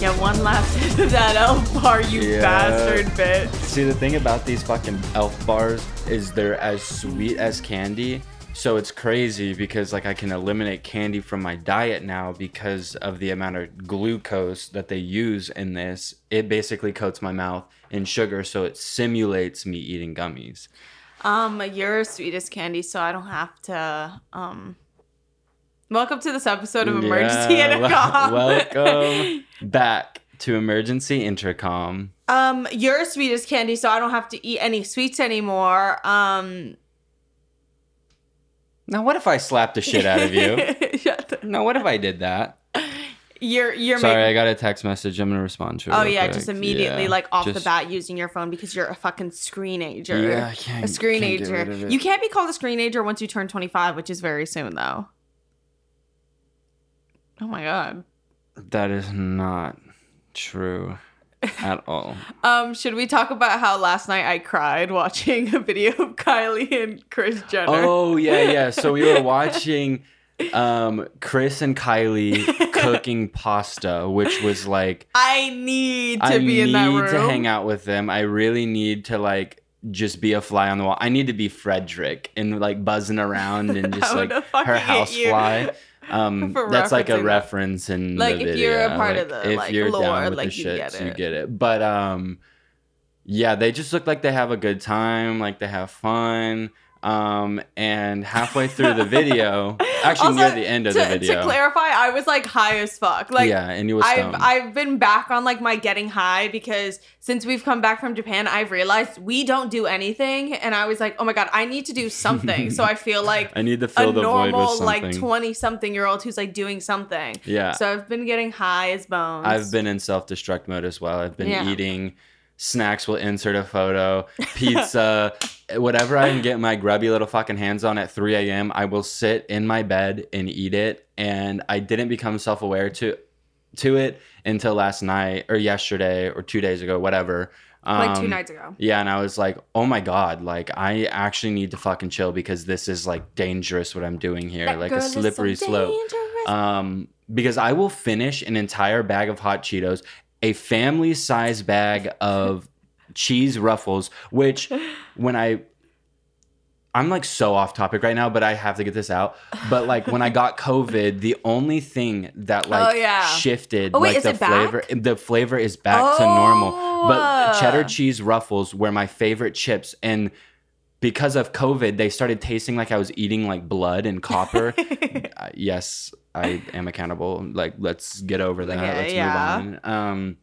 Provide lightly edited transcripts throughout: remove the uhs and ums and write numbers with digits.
Get one last hit of that elf bar, you bastard bitch. See, the thing about these fucking elf bars is they're as sweet as candy. So it's crazy because, like, I can eliminate candy from my diet now because of the amount of glucose that they use in this. It basically coats my mouth in sugar, so it simulates me eating gummies. You're sweet as candy, so I don't have to, Welcome to this episode of Emergency Intercom. Welcome back to Emergency Intercom. You're sweet as candy, so I don't have to eat any sweets anymore. Now, what if I slapped the shit out of you? Shut up. Now, what if I did that? You're sorry, I got a text message. I'm gonna respond to it. Oh yeah, quick. Just immediately, the bat, using your phone because you're a fucking screenager. Yeah, I can't. You can't be called a screenager once you turn 25, which is very soon, though. Oh my god, that is not true at all. Should we talk about how last night I cried watching a video of Kylie and Kris Jenner? Oh yeah. So we were watching. Kris and Kylie cooking pasta, which was like, I need to be in that room. I need to hang out with them. I really need to just be a fly on the wall. I need to be Frederick and buzzing around and just her housefly. That's a reference in the video. If you're a part of the lore, down with the shit, you get it. But yeah, they just look like they have a good time, like they have fun. And halfway through the video, near the end of the video. To clarify, I was high as fuck. And you was stoned. I've been back on my getting high because since we've come back from Japan, I've realized we don't do anything. And I was oh my God, I need to do something. So I feel I need to fill the normal void with 20 something year old who's doing something. Yeah. So I've been getting high as bones. I've been in self-destruct mode as well. I've been eating snacks, will insert a photo, pizza, whatever I can get my grubby little fucking hands on at 3 a.m. I will sit in my bed and eat it. And I didn't become self-aware to it until last night or yesterday or 2 days ago, whatever. 2 nights ago. Yeah, and I was oh my God, I actually need to fucking chill because this is dangerous what I'm doing here. That a slippery slope. Dangerous. Because I will finish an entire bag of hot Cheetos, a family size bag of cheese Ruffles, which when I'm so off topic right now, but I have to get this out. But when I got COVID, the only thing that shifted, is the flavor, back? The flavor is back to normal, but cheddar cheese Ruffles were my favorite chips. And because of COVID, they started tasting like I was eating blood and copper. Yes, I am accountable. Let's get over that. Okay, let's move on.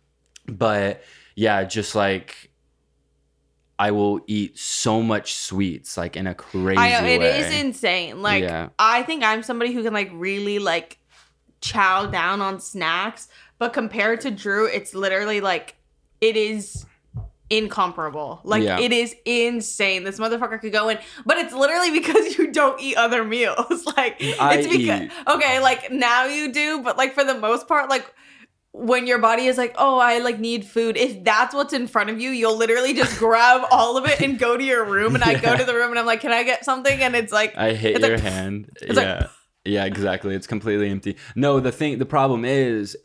But yeah, just I will eat so much sweets in a crazy way. It is insane. I think I'm somebody who can really chow down on snacks, but compared to Drew, it's literally it is incomparable. It is insane. This motherfucker could go in, but it's literally because you don't eat other meals. Now you do, but for the most part, when your body is I need food. If that's what's in front of you, you'll literally just grab all of it and go to your room. And I go to the room and I'm can I get something? And it's I hit your hand. It's yeah, exactly. It's completely empty. No, the problem is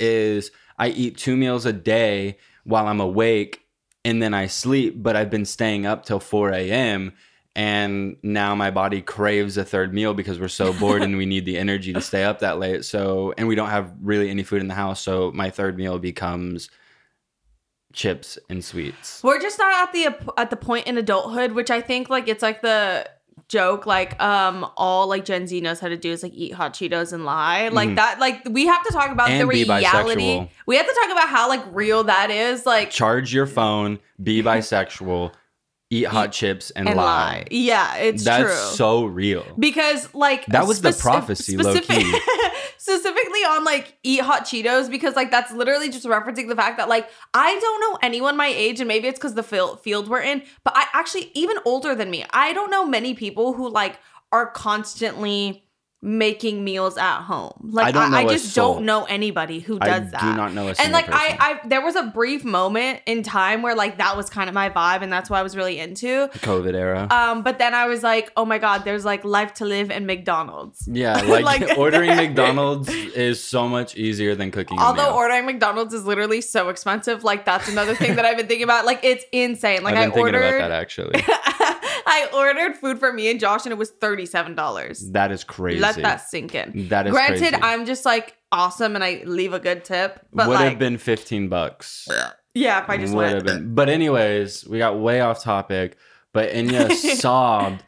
I eat 2 meals a day while I'm awake. And then I sleep, but I've been staying up till 4 a.m. And now my body craves a third meal because we're so bored and we need the energy to stay up that late. So, and we don't have really any food in the house. So my third meal becomes chips and sweets. We're just not at the point in adulthood, which I think it's the joke, like, all like Gen Z knows how to do is like eat hot Cheetos and lie, like that. Like, we have to talk about and the reality. Bisexual. We have to talk about how like real that is. Like, charge your phone, be bisexual, eat hot chips and lie. Yeah, it's true. That's so real. Because like that was the prophecy, low-key. Specifically on like eat hot Cheetos, because like that's literally just referencing the fact that like I don't know anyone my age, and maybe it's because the field we're in, but I actually, even older than me, I don't know many people who like are constantly making meals at home. Like I just don't know anybody who does that. I do not know a single and like person. I there was a brief moment in time where like that was kind of my vibe, and that's what I was really into. The COVID era. But then I was like, oh my God, there's like life to live in McDonald's. Yeah, like, like ordering McDonald's is so much easier than cooking. Although ordering McDonald's is literally so expensive. Like that's another thing that I've been thinking about. Like it's insane. Like I've been thinking about that actually. I ordered food for me and Josh, and it was $37. That is crazy. Let that sink in. That is granted, crazy. I'm just like awesome, and I leave a good tip. But would like, have been $15. Yeah, if I just would have been. But anyways, we got way off topic. But Enya sobbed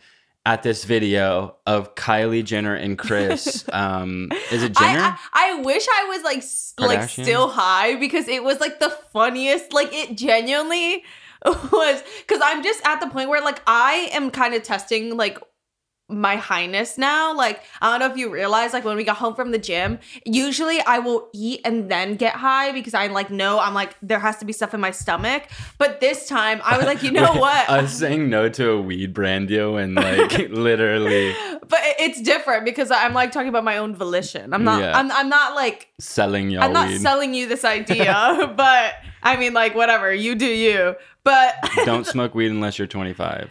at this video of Kylie Jenner and Kris. Is it Jenner? I wish I was like still high, because it was like the funniest. Like it genuinely was, because I'm just at the point where like I am kind of testing like my highness now. Like I don't know if you realize, like when we got home from the gym, usually I will eat and then get high, because I like know I'm like there has to be stuff in my stomach. But this time I was like, you know what? I was saying no to a weed brand deal and like literally. But it's different because I'm like talking about my own volition. I'm not. Yeah. I'm not like selling y'all. I'm not selling you this idea, but I mean like whatever, you do you. But don't smoke weed unless you're 25.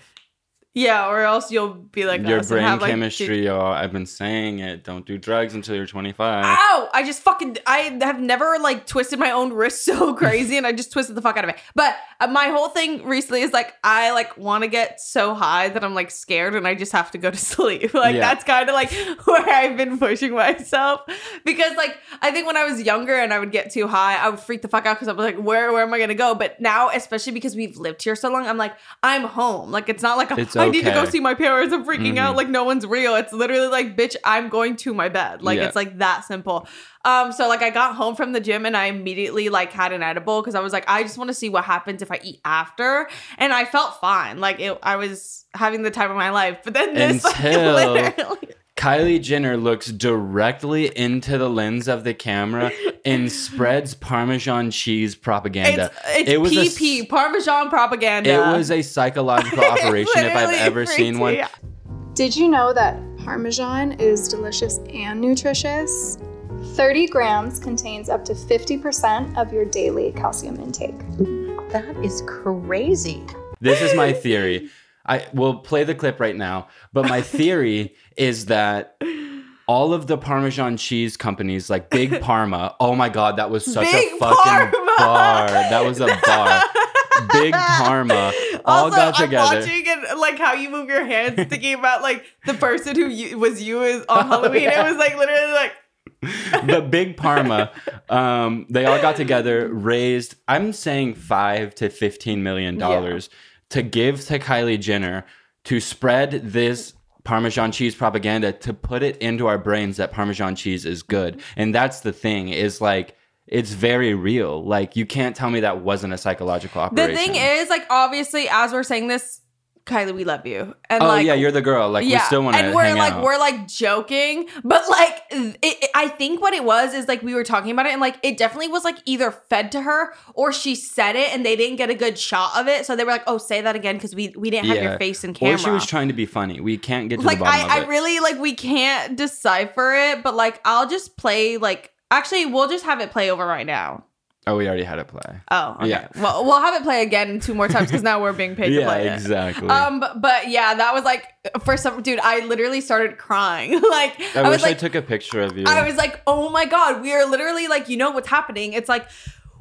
Yeah, or else you'll be like your brain have, like, chemistry, y'all. I've been saying it. Don't do drugs until you're 25. Ow! I have never like twisted my own wrist so crazy, and I just twisted the fuck out of it. But my whole thing recently is like I like want to get so high that I'm like scared, and I just have to go to sleep. Like that's kind of like where I've been pushing myself, because like I think when I was younger and I would get too high, I would freak the fuck out because I was like, where am I gonna go? But now, especially because we've lived here so long, I'm like I'm home. Like it's not like I need to go see my parents. I'm freaking out. Like no one's real. It's literally like, bitch, I'm going to my bed. Like it's like that simple. So like I got home from the gym and I immediately like had an edible, because I was like, I just want to see what happens if I eat after. And I felt fine. Like I was having the time of my life. But then this Kylie Jenner looks directly into the lens of the camera and spreads Parmesan cheese propaganda. It was PP, Parmesan propaganda. It was a psychological operation if I've ever seen one. Yeah. Did you know that Parmesan is delicious and nutritious? 30 grams contains up to 50% of your daily calcium intake. That is crazy. This is my theory. I will play the clip right now, but my theory is that all of the Parmesan cheese companies, like Big Parma, oh my God, that was such Big a fucking Parma. Bar. That was a bar. Big Parma. All also, got together. I'm watching it, like how you move your hands, thinking about like the person who was on Halloween. Yeah. It was like literally like. The Big Parma, they all got together, raised, I'm saying $5 to $15 million. Yeah. To give to Kylie Jenner to spread this Parmesan cheese propaganda, to put it into our brains that Parmesan cheese is good. And that's the thing, is like, it's very real. Like, you can't tell me that wasn't a psychological operation. The thing is, like, obviously, as we're saying this, Kylie, we love you. And you're the girl. Like, we still want to hang out. And we're like joking. But like, I think what it was is like we were talking about it, and like it definitely was like either fed to her or she said it and they didn't get a good shot of it. So they were like, oh, say that again, because we didn't have your face in camera. Or she was trying to be funny. We can't get to the bottom of it. I really like we can't decipher it. But like I'll just play like actually we'll just have it play over right now. Oh, we already had it play. Oh, okay. Yeah. Well, we'll have it play again 2 more times because now we're being paid to play it. Yeah, exactly. But yeah, that was like for some dude. I literally started crying. Like I wish was like, I took a picture of you. I was like, oh my God, we are literally like, you know what's happening? It's like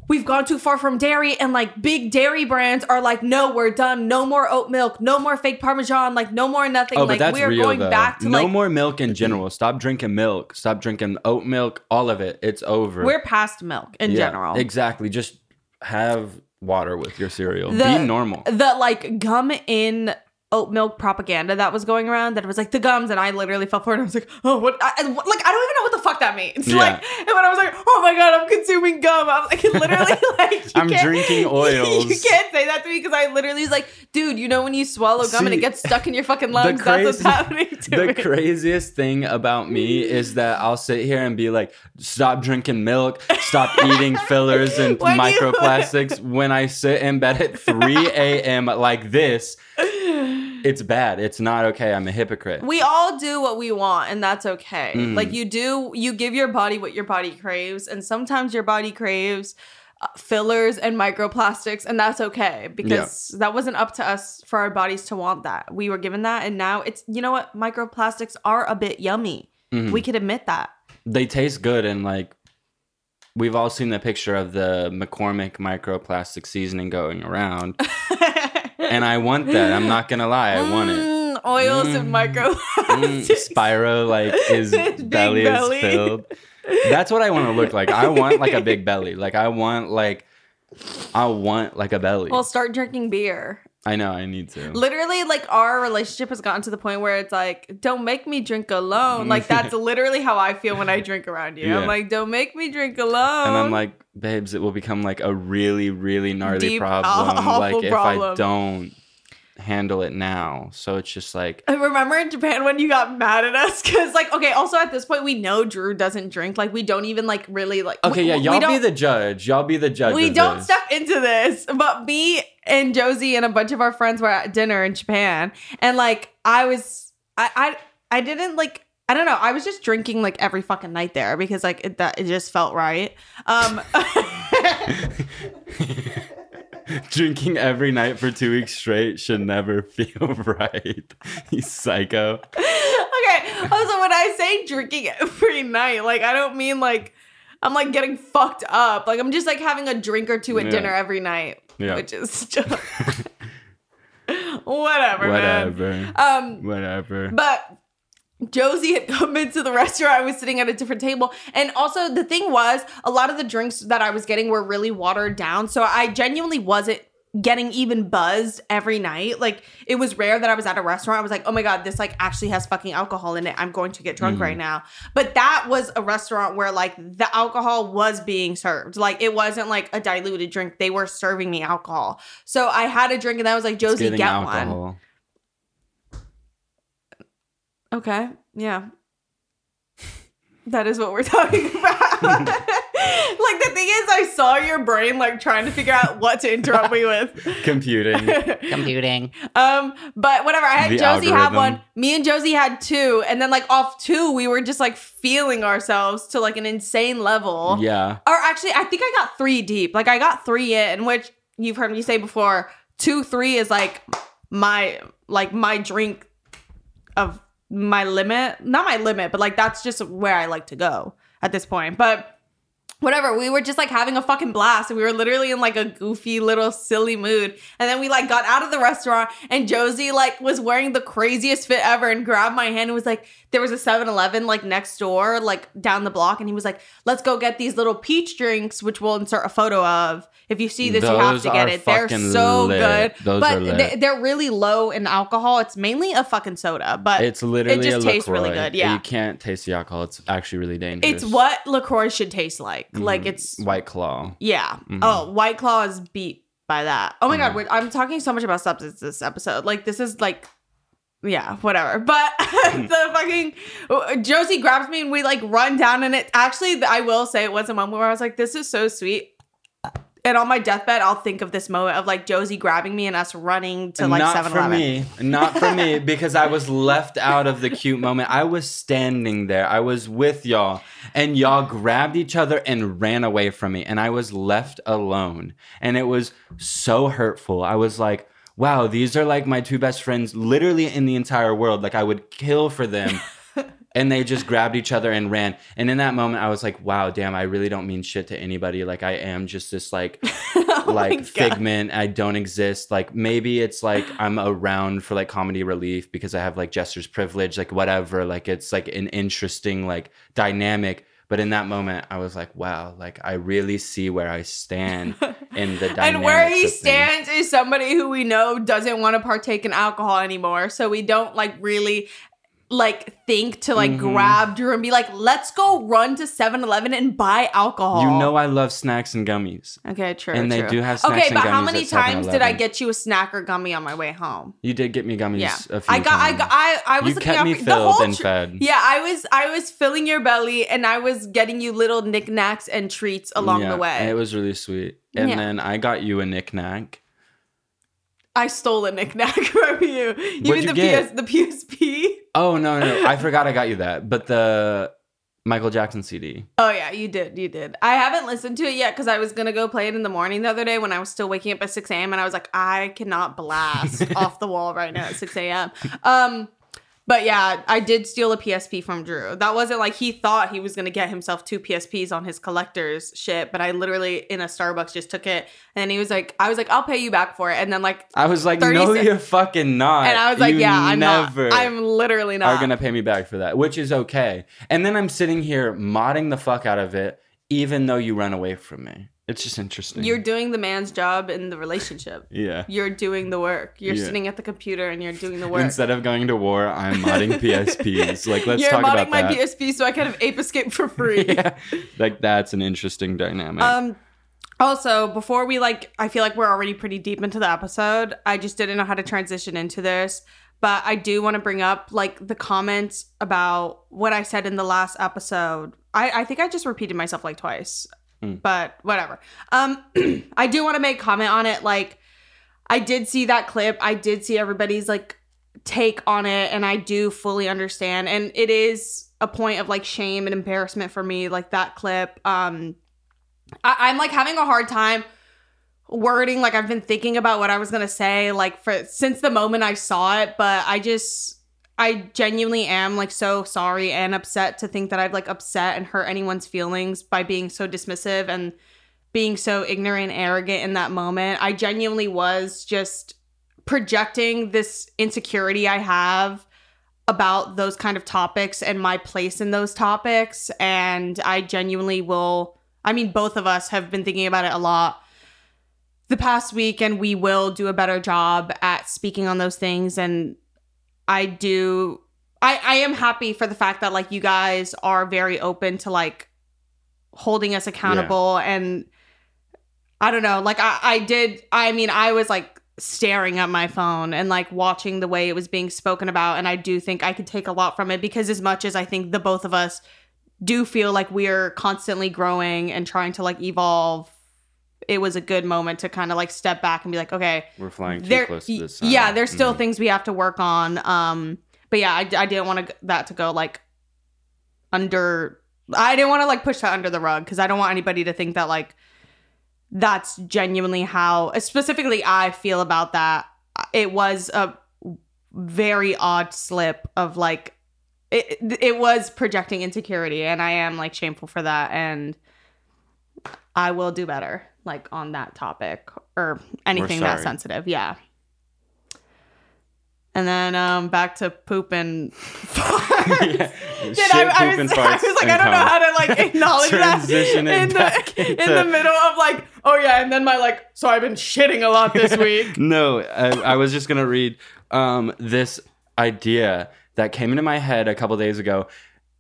we've gone too far from dairy, and like big dairy brands are like, no, we're done. No more oat milk. No more fake Parmesan. Like no more nothing. Oh, like we're going back to no more milk in general. Stop drinking milk. Stop drinking oat milk. All of it. It's over. We're past milk in general. Exactly. Just have water with your cereal. Be normal. The like gum in oat milk propaganda that was going around that was like the gums, and I literally fell for it. I was like, oh, what? I don't even know what the fuck that means. Yeah. Like, and when I was like, oh my God, I'm consuming gum. I was like, literally, like, I'm drinking oils. You can't say that to me because I literally was like, dude, you know when you swallow gum and it gets stuck in your fucking lungs? That's what's happening to me. The craziest thing about me is that I'll sit here and be like, stop drinking milk, stop eating fillers and microplastics. When I sit in bed at 3 a.m. like this, it's bad. It's not okay. I'm a hypocrite. We all do what we want, and that's okay. Mm. Like, you give your body what your body craves, and sometimes your body craves fillers and microplastics, and that's okay, because that wasn't up to us for our bodies to want that. We were given that, and now it's, you know what? Microplastics are a bit yummy. Mm-hmm. We could admit that. They taste good, and like, we've all seen the picture of the McCormick microplastic seasoning going around. And I want that. I'm not going to lie. I want it. Oils and microplastics. Spyro, like, his belly is filled. That's what I want to look like. I want, like, a big belly. Like, I want, like, a belly. Well, start drinking beer. I know. I need to. Literally, like, our relationship has gotten to the point where it's like, don't make me drink alone. Like, that's literally how I feel when I drink around you. Yeah. I'm like, don't make me drink alone. And I'm like, babes, it will become like a really, really gnarly problem. If I don't handle it now. So it's just like, I remember in Japan when you got mad at us because, like, okay, also at this point we know Drew doesn't drink, like, we don't even like really like, okay, y'all be the judge we don't this. Step into this, but me and Josie and a bunch of our friends were at dinner in Japan, and like I was just drinking like every fucking night there because like it just felt right. Drinking every night for 2 weeks straight should never feel right. He's psycho. Okay. Also, when I say drinking every night, like, I don't mean like I'm like getting fucked up. Like, I'm just like having a drink or two at dinner every night, which is just whatever, man. Whatever. But Josie had come into the restaurant. I was sitting at a different table. And also the thing was, a lot of the drinks that I was getting were really watered down. So I genuinely wasn't getting even buzzed every night. Like, it was rare that I was at a restaurant. I was like, oh my God, this like actually has fucking alcohol in it. I'm going to get drunk right now. But that was a restaurant where like the alcohol was being served. Like, it wasn't like a diluted drink. They were serving me alcohol. So I had a drink and I was like, Josie, get alcohol. One. Okay, yeah. That is what we're talking about. Like, the thing is, I saw your brain, like, trying to figure out what to interrupt me with. Computing. But whatever, I had Josie have one. Me and Josie had two. And then, like, off two, we were just, like, feeling ourselves to, like, an insane level. Yeah. Or actually, I think I got three deep. Like, I got three in, which you've heard me say before. 2, 3 is, like, my drink of... not my limit, but like that's just where I like to go at this point. But whatever, we were just like having a fucking blast, and we were literally in like a goofy little silly mood. And then we like got out of the restaurant, and Josie like was wearing the craziest fit ever and grabbed my hand and was like, there was a 7-Eleven like next door, like down the block, and he was like, let's go get these little peach drinks, which we'll insert a photo of. If you see this, you have to get it. They're so good. But they're really low in alcohol. It's mainly a fucking soda, but it just tastes really good. Yeah. You can't taste the alcohol. It's actually really dangerous. It's what LaCroix should taste like. Mm-hmm. Like, it's... White Claw. Yeah. Mm-hmm. Oh, White Claw is beat by that. Oh, my God. I'm talking so much about substance this episode. Like, this is like... Yeah, whatever. But the fucking Josie grabs me and we like run down, and it actually, I will say, it was a moment where I was like, this is so sweet. And on my deathbed, I'll think of this moment of like Josie grabbing me and us running to like 7-Eleven. Not for me, because I was left out of the cute moment. I was standing there. I was with y'all, and y'all grabbed each other and ran away from me, and I was left alone. And it was so hurtful. I was like, wow, these are like my two best friends literally in the entire world. Like, I would kill for them. And they just grabbed each other and ran. And in that moment, I was like, wow, damn, I really don't mean shit to anybody. Like, I am just this, like, like figment. I don't exist. Like, maybe it's, like, I'm around for, like, comedy relief because I have, like, jester's privilege. Like, whatever. Like, it's, like, an interesting, like, dynamic. But in that moment, I was like, wow, like I really see where I stand in the dynamics. And where he stands is somebody who we know doesn't want to partake in alcohol anymore. So we don't like really like think to like grab Drew and be like, let's go run to 7-Eleven and buy alcohol. You know I love snacks and gummies. Okay, true. And they do have snacks and gummies. Okay, but how many times did I get you a snack or gummy on my way home? You did get me gummies a few times. I was looking out for the whole fed. Yeah, I was filling your belly and I was getting you little knickknacks and treats along the way. It was really sweet. And then I got you a knickknack. I stole a knickknack from you. You mean the PSP? Oh, no. I forgot I got you that. But the Michael Jackson CD. Oh, yeah. You did. I haven't listened to it yet because I was going to go play it in the morning the other day when I was still waking up at 6 a.m. And I was like, I cannot blast off the wall right now at 6 a.m. But yeah, I did steal a PSP from Drew. That wasn't like he thought he was going to get himself 2 PSPs on his collector's shit. But I literally in a Starbucks just took it. And he was like, I was like, I'll pay you back for it. And then like, I was like, no, you're fucking not. And I was like, yeah, I'm not. I'm literally not. Are going to pay me back for that, which is okay. And then I'm sitting here modding the fuck out of it, even though you run away from me. It's just interesting. You're doing the man's job in the relationship. Yeah. You're doing the work. You're sitting at the computer and you're doing the work. Instead of going to war, I'm modding PSPs. Like, let's talk about that. You're modding my PSP so I can have Ape Escape for free. Yeah. Like, that's an interesting dynamic. Also, before we, like, I feel like we're already pretty deep into the episode. I just didn't know how to transition into this. But I do want to bring up, like, the comments about what I said in the last episode. I think I just repeated myself, like, twice. But whatever. I do want to make comment on it. Like, I did see that clip. I did see everybody's, like, take on it. And I do fully understand. And it is a point of, like, shame and embarrassment for me. Like, that clip. I'm, like, having a hard time wording. Like, I've been thinking about what I was going to say, like, since the moment I saw it. But I genuinely am, like, so sorry and upset to think that I've, like, upset and hurt anyone's feelings by being so dismissive and being so ignorant and arrogant in that moment. I genuinely was just projecting this insecurity I have about those kind of topics and my place in those topics. And I genuinely both of us have been thinking about it a lot the past week, and we will do a better job at speaking on those things. And I am happy for the fact that, like, you guys are very open to, like, holding us accountable. Yeah. And I don't know, like, I was, like, staring at my phone and, like, watching the way it was being spoken about. And I do think I could take a lot from it, because as much as I think the both of us do feel like we are constantly growing and trying to, like, evolve, it was a good moment to kind of, like, step back and be like, okay, we're flying too close to this side. Yeah, there's still things we have to work on. But yeah, I didn't want that to go, like, I didn't want to, like, push that under the rug, because I don't want anybody to think that, like, that's genuinely how specifically I feel about that. It was a very odd slip of, like, it was projecting insecurity, and I am, like, shameful for that, and I will do better, like, on that topic or anything that sensitive. Yeah. And then back to poop and farts. Yeah. I don't know how to, like, acknowledge that in the middle of, like, oh yeah, and then my, like, so I've been shitting a lot this week. No, I was just gonna read this idea that came into my head a couple days ago,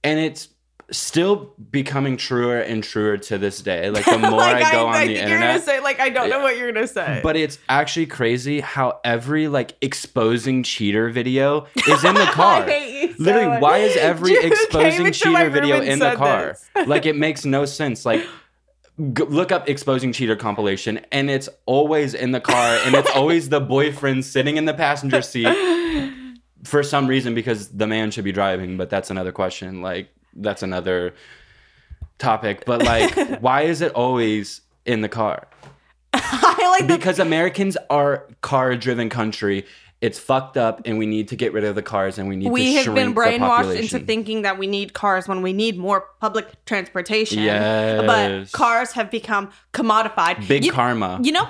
and it's still becoming truer and truer to this day. Like, the more like I go on the internet, you're gonna say, like, I don't know what you're gonna say. But it's actually crazy how every, like, exposing cheater video is in the car. I hate you so literally much. Why is every exposing cheater video in the car? Like, it makes no sense. Like, look up exposing cheater compilation, and it's always in the car, and it's always the boyfriend sitting in the passenger seat for some reason, because the man should be driving. But that's another question. Like, that's another topic. But, like, why is it always in the car? Because Americans are car-driven country. It's fucked up, and we need to get rid of the cars, and we need to shrink the population. We have been brainwashed into thinking that we need cars when we need more public transportation. Yes. But cars have become commodified. Big karma. You know?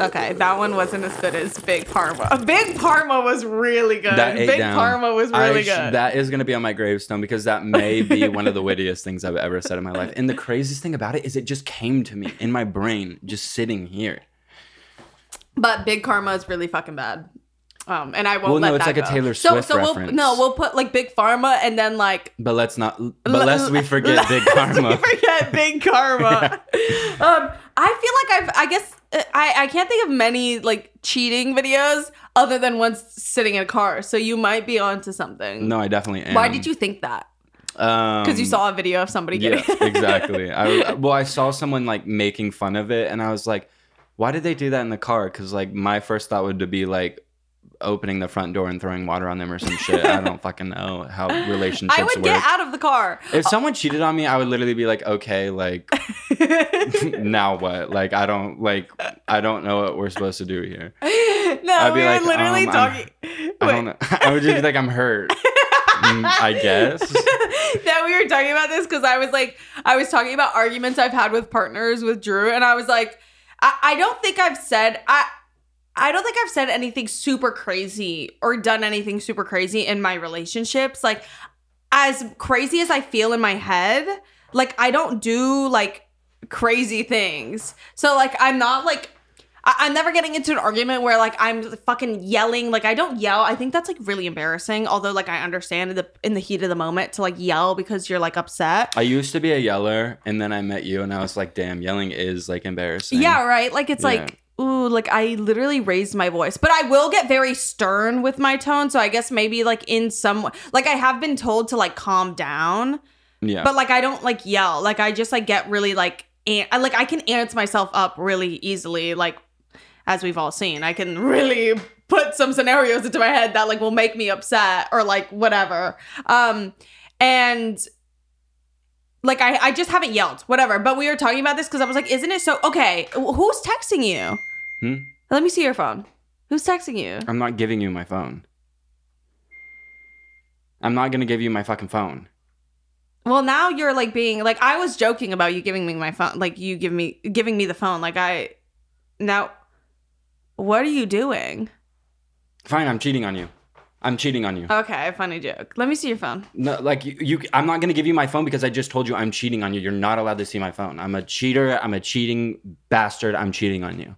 Okay, that one wasn't as good as Big Parma. Big Parma was really good. Big Parma was really good. That is going to be on my gravestone because that may be one of the wittiest things I've ever said in my life. And the craziest thing about it is it just came to me in my brain, just sitting here. But Big Karma is really fucking bad. And I won't well, let no, it's that like go. A Taylor Swift so reference. We'll put like Big Pharma and then like. But let's not. But lest we forget Big Karma. Lest we forget Big Karma. Yeah. I feel like I guess I can't think of many like cheating videos other than once sitting in a car. So you might be onto something. No, I definitely am. Why did you think that? Because you saw a video of somebody getting it. Exactly. I saw someone like making fun of it, and I was like, why did they do that in the car? Because like my first thought would be like opening the front door and throwing water on them or some shit. I don't fucking know how relationships work. I would get out of the car. If someone cheated on me, I would literally be like, okay, like now what? Like I don't know what we're supposed to do here. No, I'd be were literally talking. I don't know. I would just be like, I'm hurt. I guess that we were talking about this because I was talking about arguments I've had with partners with Drew, and I was like, I don't think I've said anything super crazy or done anything super crazy in my relationships. Like, as crazy as I feel in my head, like, I don't do, like, crazy things. So, like, I'm not, like, I'm never getting into an argument where, like, I'm fucking yelling. Like, I don't yell. I think that's, like, really embarrassing. Although, like, I understand in the heat of the moment to, like, yell because you're, like, upset. I used to be a yeller, and then I met you, and I was like, damn, yelling is, like, embarrassing. Yeah, right? Like, it's, like... Ooh, like I literally raised my voice, but I will get very stern with my tone. So I guess maybe like in some, like I have been told to like calm down. Yeah. But like I don't like yell. Like I just like get really like, like I can ants myself up really easily. Like as we've all seen, I can really put some scenarios into my head that like will make me upset or like whatever. And like I just haven't yelled, whatever. But we were talking about this because I was like, isn't it so? Okay, who's texting you? Let me see your phone. Who's texting you? I'm not giving you my phone. I'm not going to give you my fucking phone. Well, now you're like being like, I was joking about you giving me my phone. Like you giving me the phone. Like now, what are you doing? Fine, I'm cheating on you. Okay, funny joke. Let me see your phone. No, like you I'm not going to give you my phone because I just told you I'm cheating on you. You're not allowed to see my phone. I'm a cheater. I'm a cheating bastard. I'm cheating on you.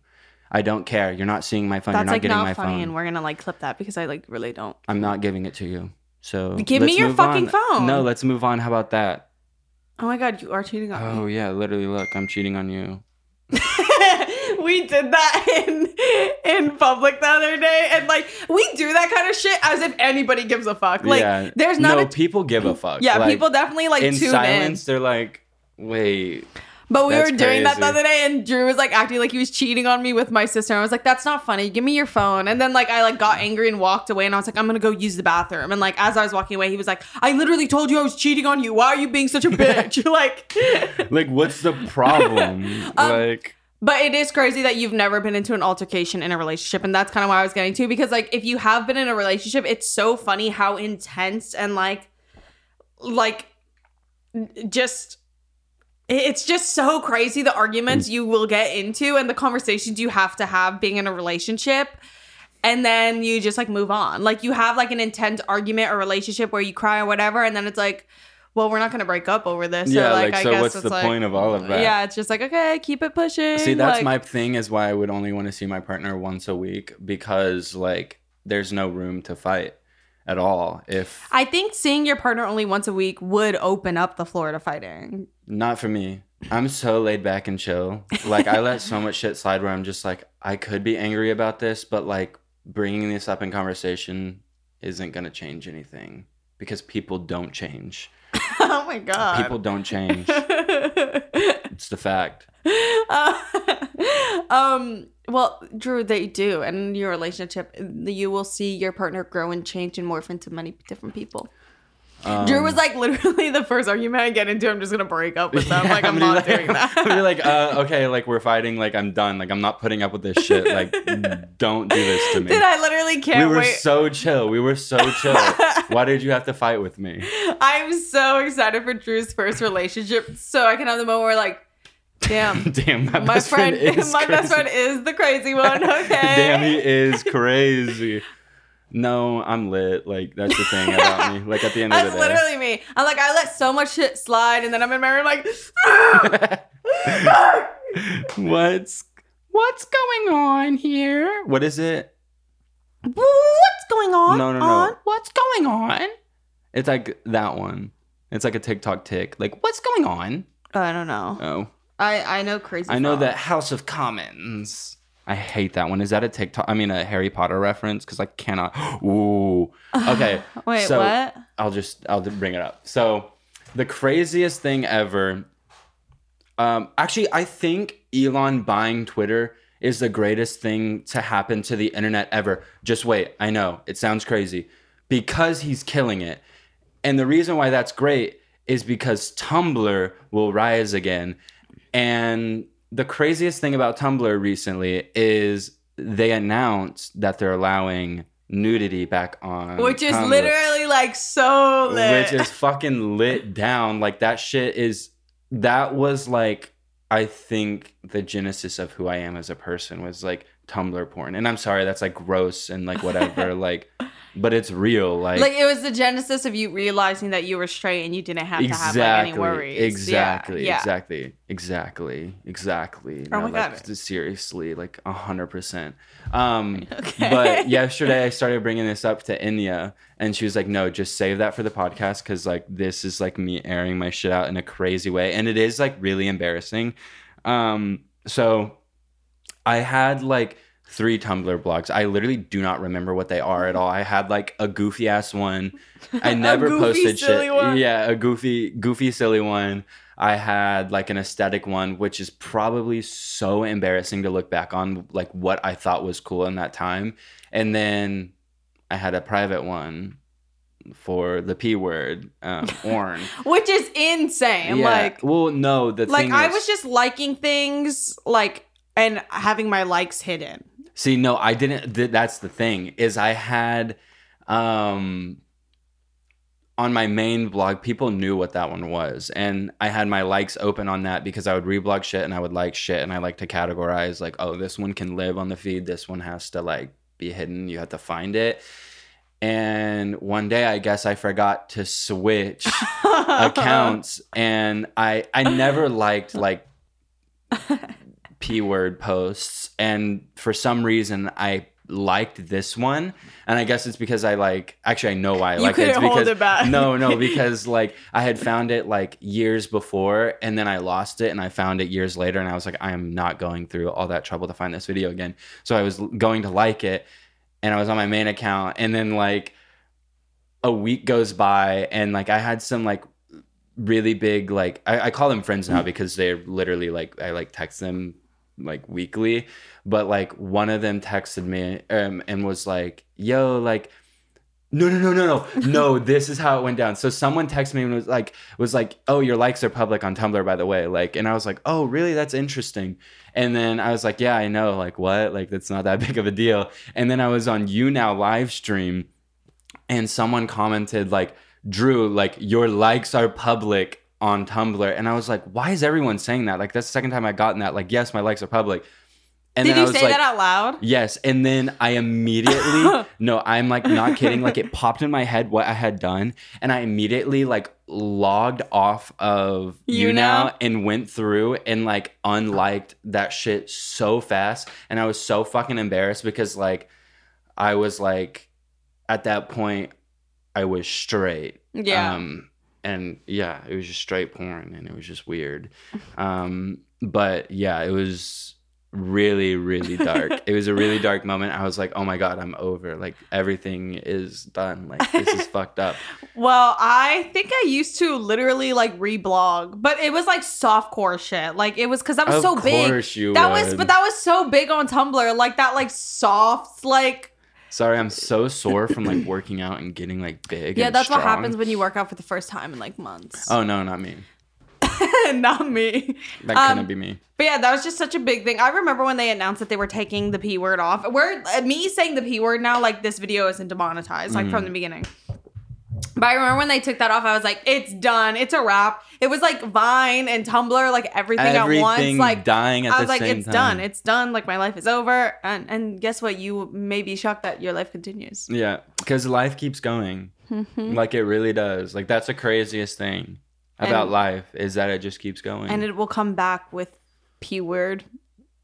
I don't care. You're not seeing my phone. That's You're not like getting not my funny, phone. That's like not funny, and we're going to like clip that because I like really don't. I'm not giving it to you. So give me your fucking phone. No, let's move on. How about that? Oh my God, you are cheating on me. Oh yeah, literally look, I'm cheating on you. We did that in public the other day, and like we do that kind of shit as if anybody gives a fuck. Like yeah. There's not people give a fuck. Yeah, like, people definitely like in tune silence. They're like, wait. But we were doing that the other day, and Drew was like acting like he was cheating on me with my sister. And I was like, that's not funny. Give me your phone. And then like I like got angry and walked away, and I was like, I'm gonna go use the bathroom. And like as I was walking away, he was like, I literally told you I was cheating on you. Why are you being such a bitch? Like, like what's the problem? Like. But it is crazy that you've never been into an altercation in a relationship. And that's kind of why I was getting to. Because, like, if you have been in a relationship, it's so funny how intense and, like, just... It's just so crazy the arguments you will get into and the conversations you have to have being in a relationship. And then you just, like, move on. Like, you have, like, an intense argument or relationship where you cry or whatever. And then it's like... Well, we're not going to break up over this. Yeah, so, like so I guess what's the point of all of that? Yeah, it's just like, okay, keep it pushing. See, that's like, my thing is why I would only want to see my partner once a week because, like, there's no room to fight at all. If I think seeing your partner only once a week would open up the floor to fighting. Not for me. I'm so laid back and chill. Like, I let so much shit slide where I'm just like, I could be angry about this, but, like, bringing this up in conversation isn't going to change anything because people don't change. Oh my God. People don't change. It's the fact. Well, Drew, they do. And in your relationship, you will see your partner grow and change and morph into many different people. Drew was like, literally the first argument I get into, I'm just going to break up with them. Yeah, like, I'm not like, doing that. I'm be like, okay, like, we're fighting. Like, I'm done. Like, I'm not putting up with this shit. Like, don't do this to me. Dude, I literally can't wait. We were so chill. Why did you have to fight with me? I'm so excited for Drew's first relationship. So I can have the moment where, like, Damn. My best friend is the crazy one. Okay. Damn, he is crazy. No, I'm lit. Like, that's the thing about me. Like, at the end of the day. That's literally me. I'm like, I let so much shit slide, and then I'm in my room like, What's going on here? What is it? What's going on? No. What's going on? It's like that one. It's like a TikTok tick. Like, what's going on? I don't know. Oh. I know crazy stuff. I know that House of Commons. I hate that one. Is that a TikTok? I mean, a Harry Potter reference? Because I cannot. Ooh. Okay. Wait, so what? I'll bring it up. So, the craziest thing ever. Actually, I think Elon buying Twitter is the greatest thing to happen to the internet ever. Just wait. I know. It sounds crazy. Because he's killing it. And the reason why that's great is because Tumblr will rise again. And the craziest thing about Tumblr recently is they announced that they're allowing nudity back on Tumblr. Which is literally like so lit. Which is fucking lit down. Like that shit is, that was like, I think the genesis of who I am as a person was like Tumblr porn. And I'm sorry, that's like gross and like whatever, like, but it's real. Like it was the genesis of you realizing that you were straight and you didn't have to have like any worries. Exactly. Oh no, my God. Like, seriously, like 100%. Okay. But yesterday I started bringing this up to Enya and she was like, no, just save that for the podcast. Cause like, this is like me airing my shit out in a crazy way. And it is like really embarrassing. So I had like 3 Tumblr blogs. I literally do not remember what they are at all. I had like a goofy ass one. I never posted shit. One. Yeah, a goofy silly one. I had like an aesthetic one, which is probably so embarrassing to look back on, like what I thought was cool in that time. And then I had a private one for the P word, porn. Which is insane. Yeah. Like, well, no, the like thing I was just liking things like and having my likes hidden. See, no, I didn't. That's the thing is I had on my main blog, people knew what that one was. And I had my likes open on that because I would reblog shit and I would like shit. And I like to categorize like, oh, this one can live on the feed. This one has to like be hidden. You have to find it. And one day, I guess I forgot to switch accounts. And I never liked like... P word posts, and for some reason I liked this one, and I guess it's because I like. Actually, I know why I like it. You couldn't hold it back. No, because like I had found it like years before, and then I lost it, and I found it years later, and I was like, I am not going through all that trouble to find this video again. So I was going to like it, and I was on my main account, and then like a week goes by, and like I had some like really big like I call them friends now because they're literally like I like text them like weekly, but like one of them texted me and was like, yo, like no, this is how it went down. So someone texted me and was like, oh, your likes are public on Tumblr, by the way, like. And I was like, oh really, that's interesting. And then I was like, yeah, I know, like what, like that's not that big of a deal. And then I was on You Now live stream and someone commented like, Drew, like your likes are public on Tumblr. And I was like, why is everyone saying that? Like that's the second time I gotten that. Like, yes, my likes are public. And did you say that out loud? Yes. And then I immediately no, I'm like not kidding. Like it popped in my head what I had done. And I immediately like logged off of You Now and went through and like unliked that shit so fast. And I was so fucking embarrassed because like I was like at that point I was straight. Yeah. And yeah, it was just straight porn and it was just weird. But yeah, it was really, really dark. It was a really dark moment. I was like, oh my God, I'm over. Like everything is done. Like this is fucked up. Well, I think I used to literally like reblog, but it was like softcore shit. Like it was because that was of so big. Of course you that would. But that was so big on Tumblr. Like that like soft like. Sorry, I'm so sore from like working out and getting like big. Yeah, and that's strong. What happens when you work out for the first time in like months. Oh no, not me. Not me. That couldn't be me. But yeah, that was just such a big thing. I remember when they announced that they were taking the P word off. Me saying the P word now, like this video isn't demonetized, like from the beginning. But I remember when they took that off, I was like, it's done. It's a wrap. It was like Vine and Tumblr, like everything at once. Like dying at the same time. I was like, it's done. Like my life is over. And guess what? You may be shocked that your life continues. Yeah, because life keeps going. Mm-hmm. Like it really does. Like that's the craziest thing about life is that it just keeps going. And it will come back with P word.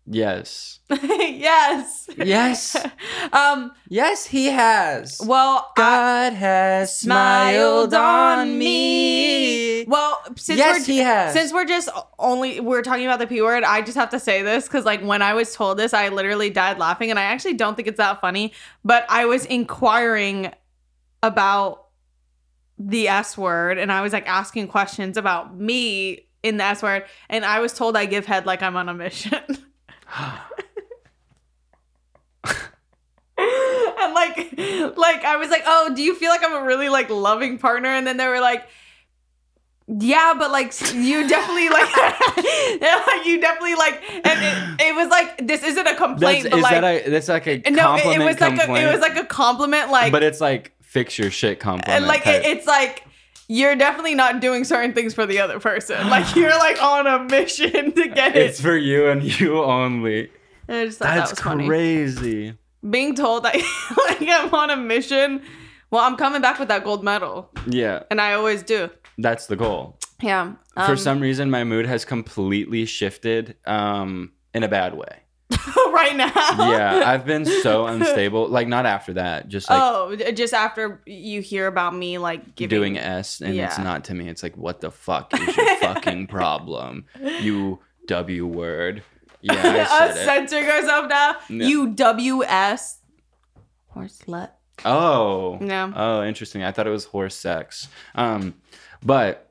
Yes. Yes. Yes, he has. Well, God has smiled on me. Well, since we're talking about the P word, I just have to say this because like when I was told this, I literally died laughing, and I actually don't think it's that funny. But I was inquiring about the S word, and I was like asking questions about me in the S word, and I was told I give head like I'm on a mission. And like I was like, oh, do you feel like I'm a really like loving partner? And then they were like, yeah, but like you definitely like and it was like, this isn't a complaint. It was like a compliment, like, but it's like fix your shit compliment. And like it's like, you're definitely not doing certain things for the other person. Like you're like on a mission to get it. It's for you and you only. And I just thought that was crazy. Funny. Being told that like I'm on a mission. Well, I'm coming back with that gold medal. Yeah. And I always do. That's the goal. Yeah. For some reason, my mood has completely shifted in a bad way. Right now. Yeah, I've been so unstable. Like not after that, just like, oh, just after you hear about me like doing S and yeah. It's not to me. It's like, what the fuck is your fucking problem? You W word. Yeah, I said it. Censoring ourselves now. No. You WS or slut. Oh. No. Oh, interesting. I thought it was horse sex. But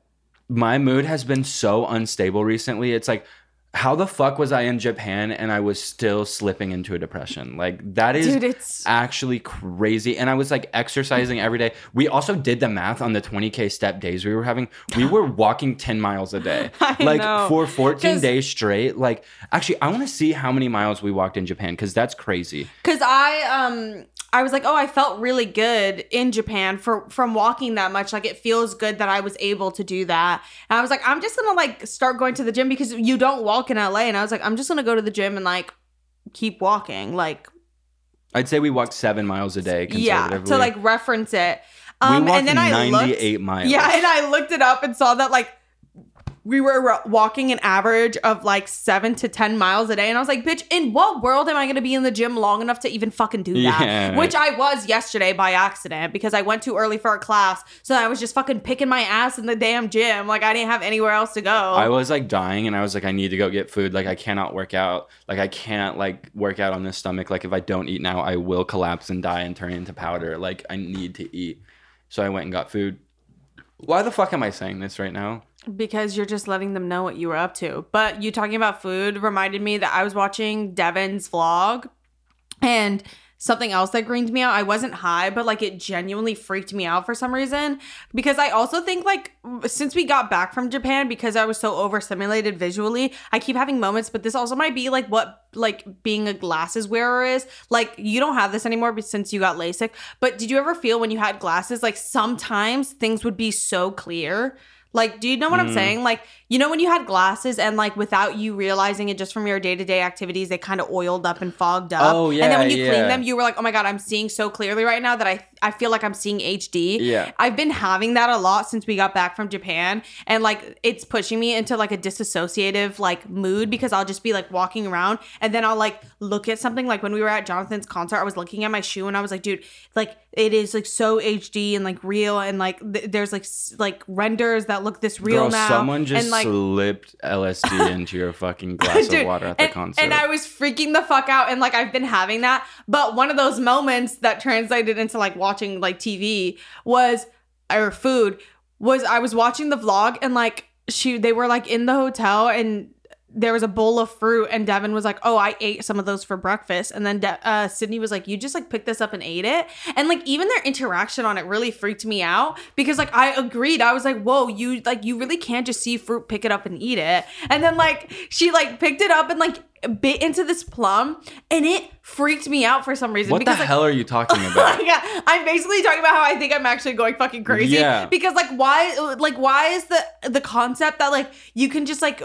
my mood has been so unstable recently. It's like, how the fuck was I in Japan and I was still slipping into a depression? Like, that is actually crazy. And I was like exercising every day. We also did the math on the 20K step days we were having. We were walking 10 miles a day. For 14 days straight. Like, actually, I want to see how many miles we walked in Japan because that's crazy. Because I was like, oh, I felt really good in Japan from walking that much. Like, it feels good that I was able to do that. And I was like, I'm just going to like start going to the gym because you don't walk in LA, and I was like, I'm just gonna go to the gym and like keep walking. Like, I'd say we walked 7 miles a day conservatively. Yeah, to like reference it. We walked and then 98 miles. Yeah, and I looked it up and saw that like we were walking an average of like 7 to 10 miles a day, and I was like, bitch, in what world am I gonna be in the gym long enough to even fucking do that? Yeah. Which I was yesterday by accident because I went too early for a class, so I was just fucking picking my ass in the damn gym. Like I didn't have anywhere else to go. I was like dying, and I was like, I need to go get food. Like I cannot work out. Like I can't like work out on this stomach. Like if I don't eat now, I will collapse and die and turn into powder. Like I need to eat. So I went and got food. Why the fuck am I saying this right now? Because you're just letting them know what you were up to. But you talking about food reminded me that I was watching Devin's vlog, and something else that greened me out. I wasn't high, but like it genuinely freaked me out for some reason, because I also think like since we got back from Japan, because I was so overstimulated visually, I keep having moments, but this also might be like what like being a glasses wearer is. Like you don't have this anymore but since you got LASIK, but did you ever feel when you had glasses, like sometimes things would be so clear? Like, do you know what I'm saying? Like, you know when you had glasses and, like, without you realizing it just from your day-to-day activities, they kind of oiled up and fogged up. Oh, yeah, and then when you cleaned them, you were like, oh, my God, I'm seeing so clearly right now that I feel like I'm seeing HD. Yeah. I've been having that a lot since we got back from Japan. And, like, it's pushing me into, like, a disassociative, like, mood because I'll just be, like, walking around. And then I'll, like, look at something. Like, when we were at Jonathan's concert, I was looking at my shoe and I was like, dude, like, it is, like, so HD and, like, real. And, like, there's, like, like renders that look this real. Girl, now. Someone just and, like, slipped LSD into your fucking glass of water at the concert. And I was freaking the fuck out. And, like, I've been having that. But one of those moments that translated into, like, watching, like, TV was, or food, was I was watching the vlog. And, like, they were, like, in the hotel. And there was a bowl of fruit. And Devin was like, oh, I ate some of those for breakfast. And then Sydney was like, you just, like, picked this up and ate it. And, like, even their interaction on it really freaked me out because, like, I agreed. I was like, whoa, you, like, you really can't just see fruit, pick it up and eat it. And then, like, she, like, picked it up and, like, bit into this plum and it freaked me out for some reason. What the hell are you talking about? Yeah, I'm basically talking about how I think I'm actually going fucking crazy. Yeah. Because why is the concept that you can just like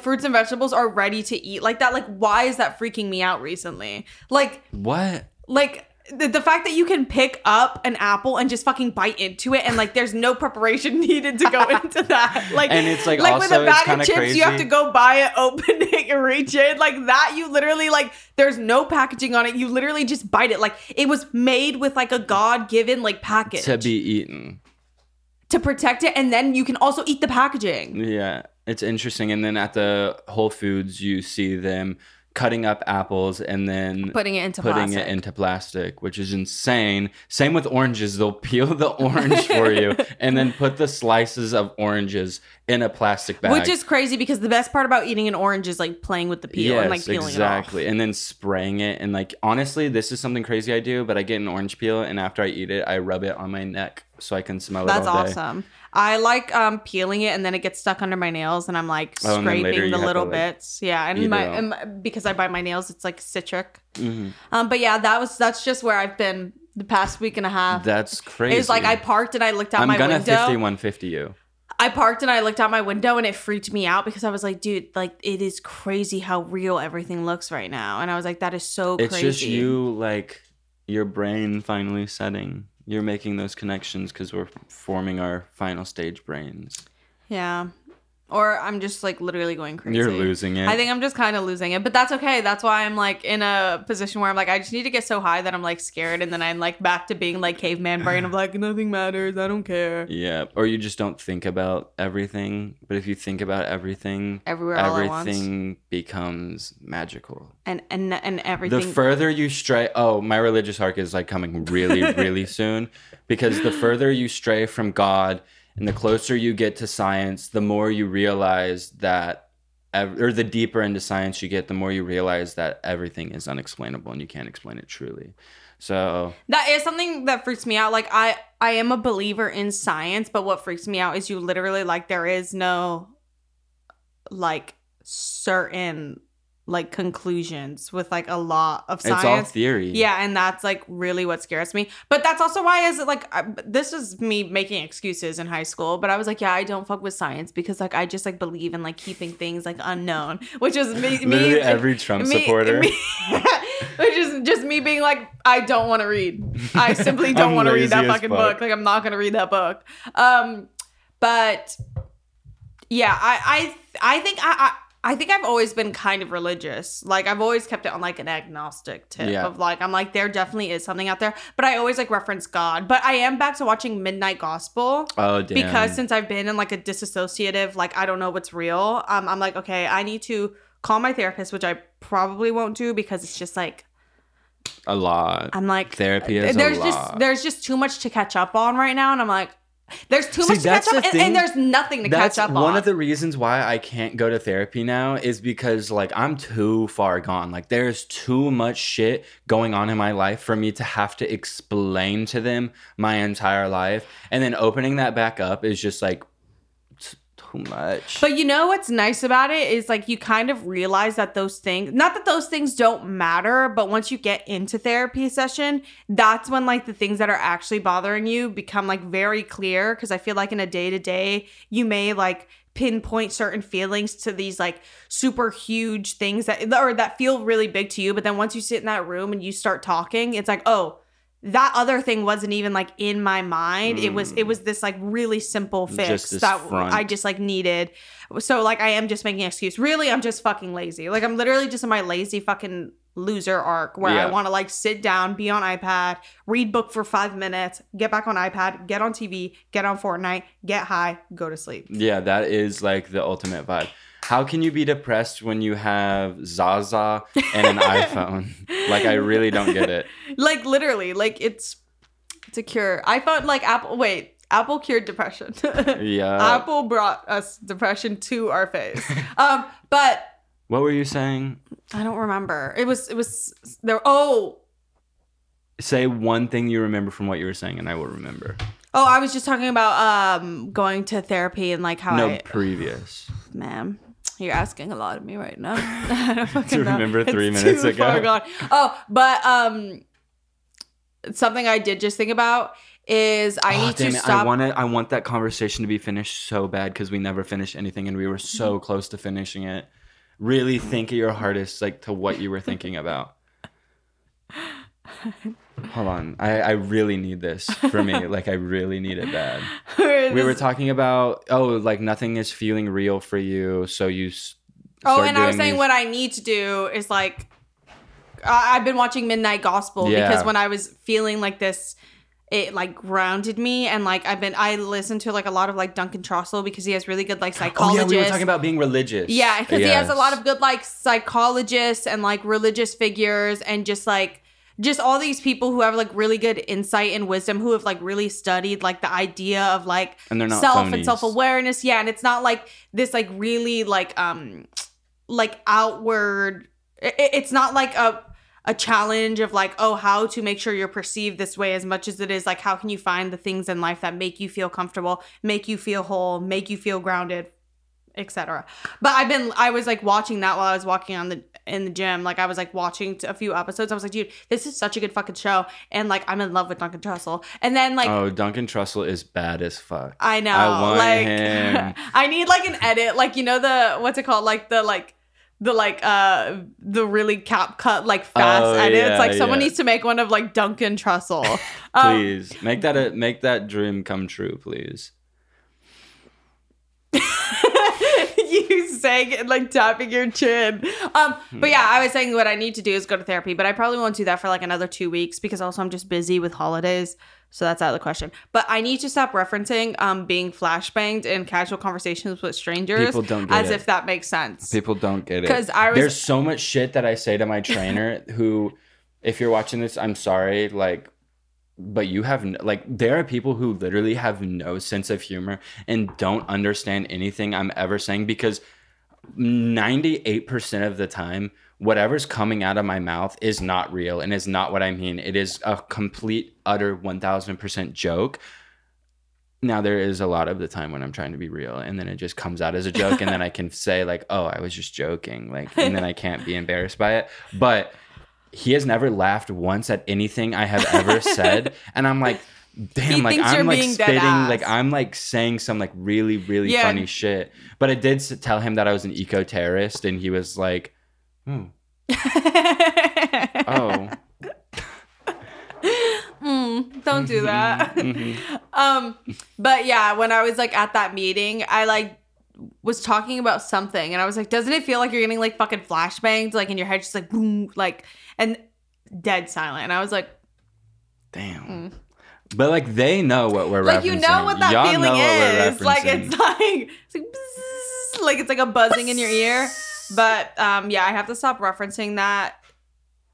fruits and vegetables are ready to eat like that? Like, why is that freaking me out recently? Like what? Like the fact that you can pick up an apple and just fucking bite into it and like there's no preparation needed to go into that. Like, and it's like also, with a bag of chips, crazy. You have to go buy it, open it, and reach it. Like that, you literally there's no packaging on it. You literally just bite it. Like it was made with a God-given package. To be eaten. To protect it, and then you can also eat the packaging. Yeah, it's interesting. And then at the Whole Foods, you see them cutting up apples and then putting it into plastic, which is insane. Same with oranges. They'll peel the orange for you and then put the slices of oranges in a plastic bag. Which is crazy because the best part about eating an orange is playing with the peel and peeling it off. Exactly. And then spraying it. And honestly, this is something crazy I do, but I get an orange peel and after I eat it, I rub it on my neck so I can smell it all day. That's awesome. I peeling it and then it gets stuck under my nails and I'm scraping the little bits. Yeah. And because I bite my nails, it's citric. Mm-hmm. But yeah, that's just where I've been the past week and a half. That's crazy. It's I parked and I looked out my window. I'm going to 5150 you. I parked and I looked out my window and it freaked me out because I was dude, it is crazy how real everything looks right now. And I was that is so crazy. It's just you, your brain finally setting. You're making those connections because we're forming our final stage brains. Yeah. Or I'm just literally going crazy. You're losing it. I think I'm just kind of losing it, but that's okay. That's why I'm in a position where I'm I just need to get so high that I'm scared. And then I'm back to being caveman brain of nothing matters. I don't care. Yeah. Or you just don't think about everything. But if you think about everything, everything becomes magical. And everything. The further you stray. Oh, my religious arc is coming really, really soon, because the further you stray from God, and the closer you get to science, the more you realize that, or the deeper into science you get, the more you realize that everything is unexplainable and you can't explain it truly. So that is something that freaks me out. I am a believer in science, but what freaks me out is you literally there is no certain conclusions with a lot of science. It's all theory. Yeah, and that's really what scares me. But that's also why is it this is me making excuses in high school, but I was yeah, I don't fuck with science because I just believe in keeping things unknown, which is me every Trump supporter. Which is just me being I don't want to read. I simply don't want to read that fucking book. I'm not going to read that book. But yeah, I think I've always been kind of religious. I've always kept it on an agnostic tip of I'm there definitely is something out there, but I always reference God. But I am back to watching Midnight Gospel. Oh, damn. Because since I've been in a disassociative, I don't know what's real. I'm okay, I need to call my therapist, which I probably won't do because it's just a lot. I'm therapy is a lot. There's just too much to catch up on right now. And I'm there's too much to catch up and there's nothing to catch up on. That's one of the reasons why I can't go to therapy now is because I'm too far gone. There's too much shit going on in my life for me to have to explain to them my entire life. And then opening that back up is just too much. But you know what's nice about it is you kind of realize that those things, not that those things don't matter, but once you get into therapy session, that's when the things that are actually bothering you become very clear. Because I feel in a day-to-day you may pinpoint certain feelings to these super huge things that feel really big to you, but then once you sit in that room and you start talking, it's oh, that other thing wasn't even in my mind. It was this really simple fix that front. I just needed. So I am just making an excuse. Really, I'm just fucking lazy. I'm literally just in my lazy fucking loser arc where I want to sit down, be on iPad, read book for 5 minutes, get back on iPad, get on TV, get on Fortnite, get high, go to sleep. Yeah, that is the ultimate vibe. How can you be depressed when you have Zaza and an iPhone? I really don't get it. Literally, it's a cure. I found Apple cured depression. Yeah. Apple brought us depression to our face. But what were you saying? I don't remember. It was there. Oh. Say one thing you remember from what you were saying, and I will remember. Oh, I was just talking about going to therapy and how previous. Man. You're asking a lot of me right now. I don't fucking know. Do you remember 3 minutes ago? Far gone. Oh, but something I did just think about is I need to stop. I want that conversation to be finished so bad because we never finished anything and we were so close to finishing it. Really think at your hardest, like, to what you were thinking about. Hold on. I really need this for me. Like, I really need it bad. We were talking about, like, nothing is feeling real for you, so you and I was saying what I need to do is, like, I've been watching Midnight Gospel because when I was feeling like this, it, like, grounded me, and, like, I listened to, like, a lot of, like, Duncan Trussell because he has really good, like, psychologists. Oh, yeah, we were talking about being religious. Yeah, because he has a lot of good, like, psychologists and, like, religious figures and just, like, just all these people who have, like, really good insight and wisdom who have, like, really studied, like, the idea of, like, and they're not self phonies. And self-awareness. Yeah, and it's not, like, this, like, really, like, outward... It's not, like, a challenge of, like, oh, how to make sure you're perceived this way as much as it is, like, how can you find the things in life that make you feel comfortable, make you feel whole, make you feel grounded, etc. But I was, like, watching that while I was walking in the gym. Like, I was, like, watching a few episodes. I was like, dude, this is such a good fucking show. And, like, I'm in love with Duncan Trussell. And then, like... Oh, Duncan Trussell is bad as fuck. I know. I want him. I need, like, an edit. Like, you know the... What's it called? Like, the, like... The, like, the really cap cut, like, fast edits. Like, someone needs to make one of, like, Duncan Trussell. Please. Make that dream come true, please. You saying it, like, tapping your chin. But, yeah, I was saying what I need to do is go to therapy. But I probably won't do that for, like, another 2 weeks because also I'm just busy with holidays. So that's out of the question. But I need to stop referencing being flashbanged in casual conversations with strangers. People don't get it. As if that makes sense. People don't get it. Because there's so much shit that I say to my trainer who, if you're watching this, I'm sorry, like, but you have, like, there are people who literally have no sense of humor and don't understand anything I'm ever saying because 98% of the time, whatever's coming out of my mouth is not real and is not what I mean. It is a complete, utter 1000% joke. Now, there is a lot of the time when I'm trying to be real and then it just comes out as a joke and then I can say, like, oh, I was just joking. Like, and then I can't be embarrassed by it. But he has never laughed once at anything I have ever said. And I'm like, damn, he like I'm like spitting, like I'm like saying some like really, really funny shit. But I did tell him that I was an eco-terrorist and he was like, oh. Don't do that. But yeah, when I was like at that meeting, I like was talking about something and I was like, doesn't it feel like you're getting like fucking flashbanged? Like in your head, just like boom, like, and dead silent. And I was like, damn. But like they know what we're like, referencing. Like you know what that Y'all feeling is. Like it's like bzzz, like it's like a buzzing in your ear. But yeah, I have to stop referencing that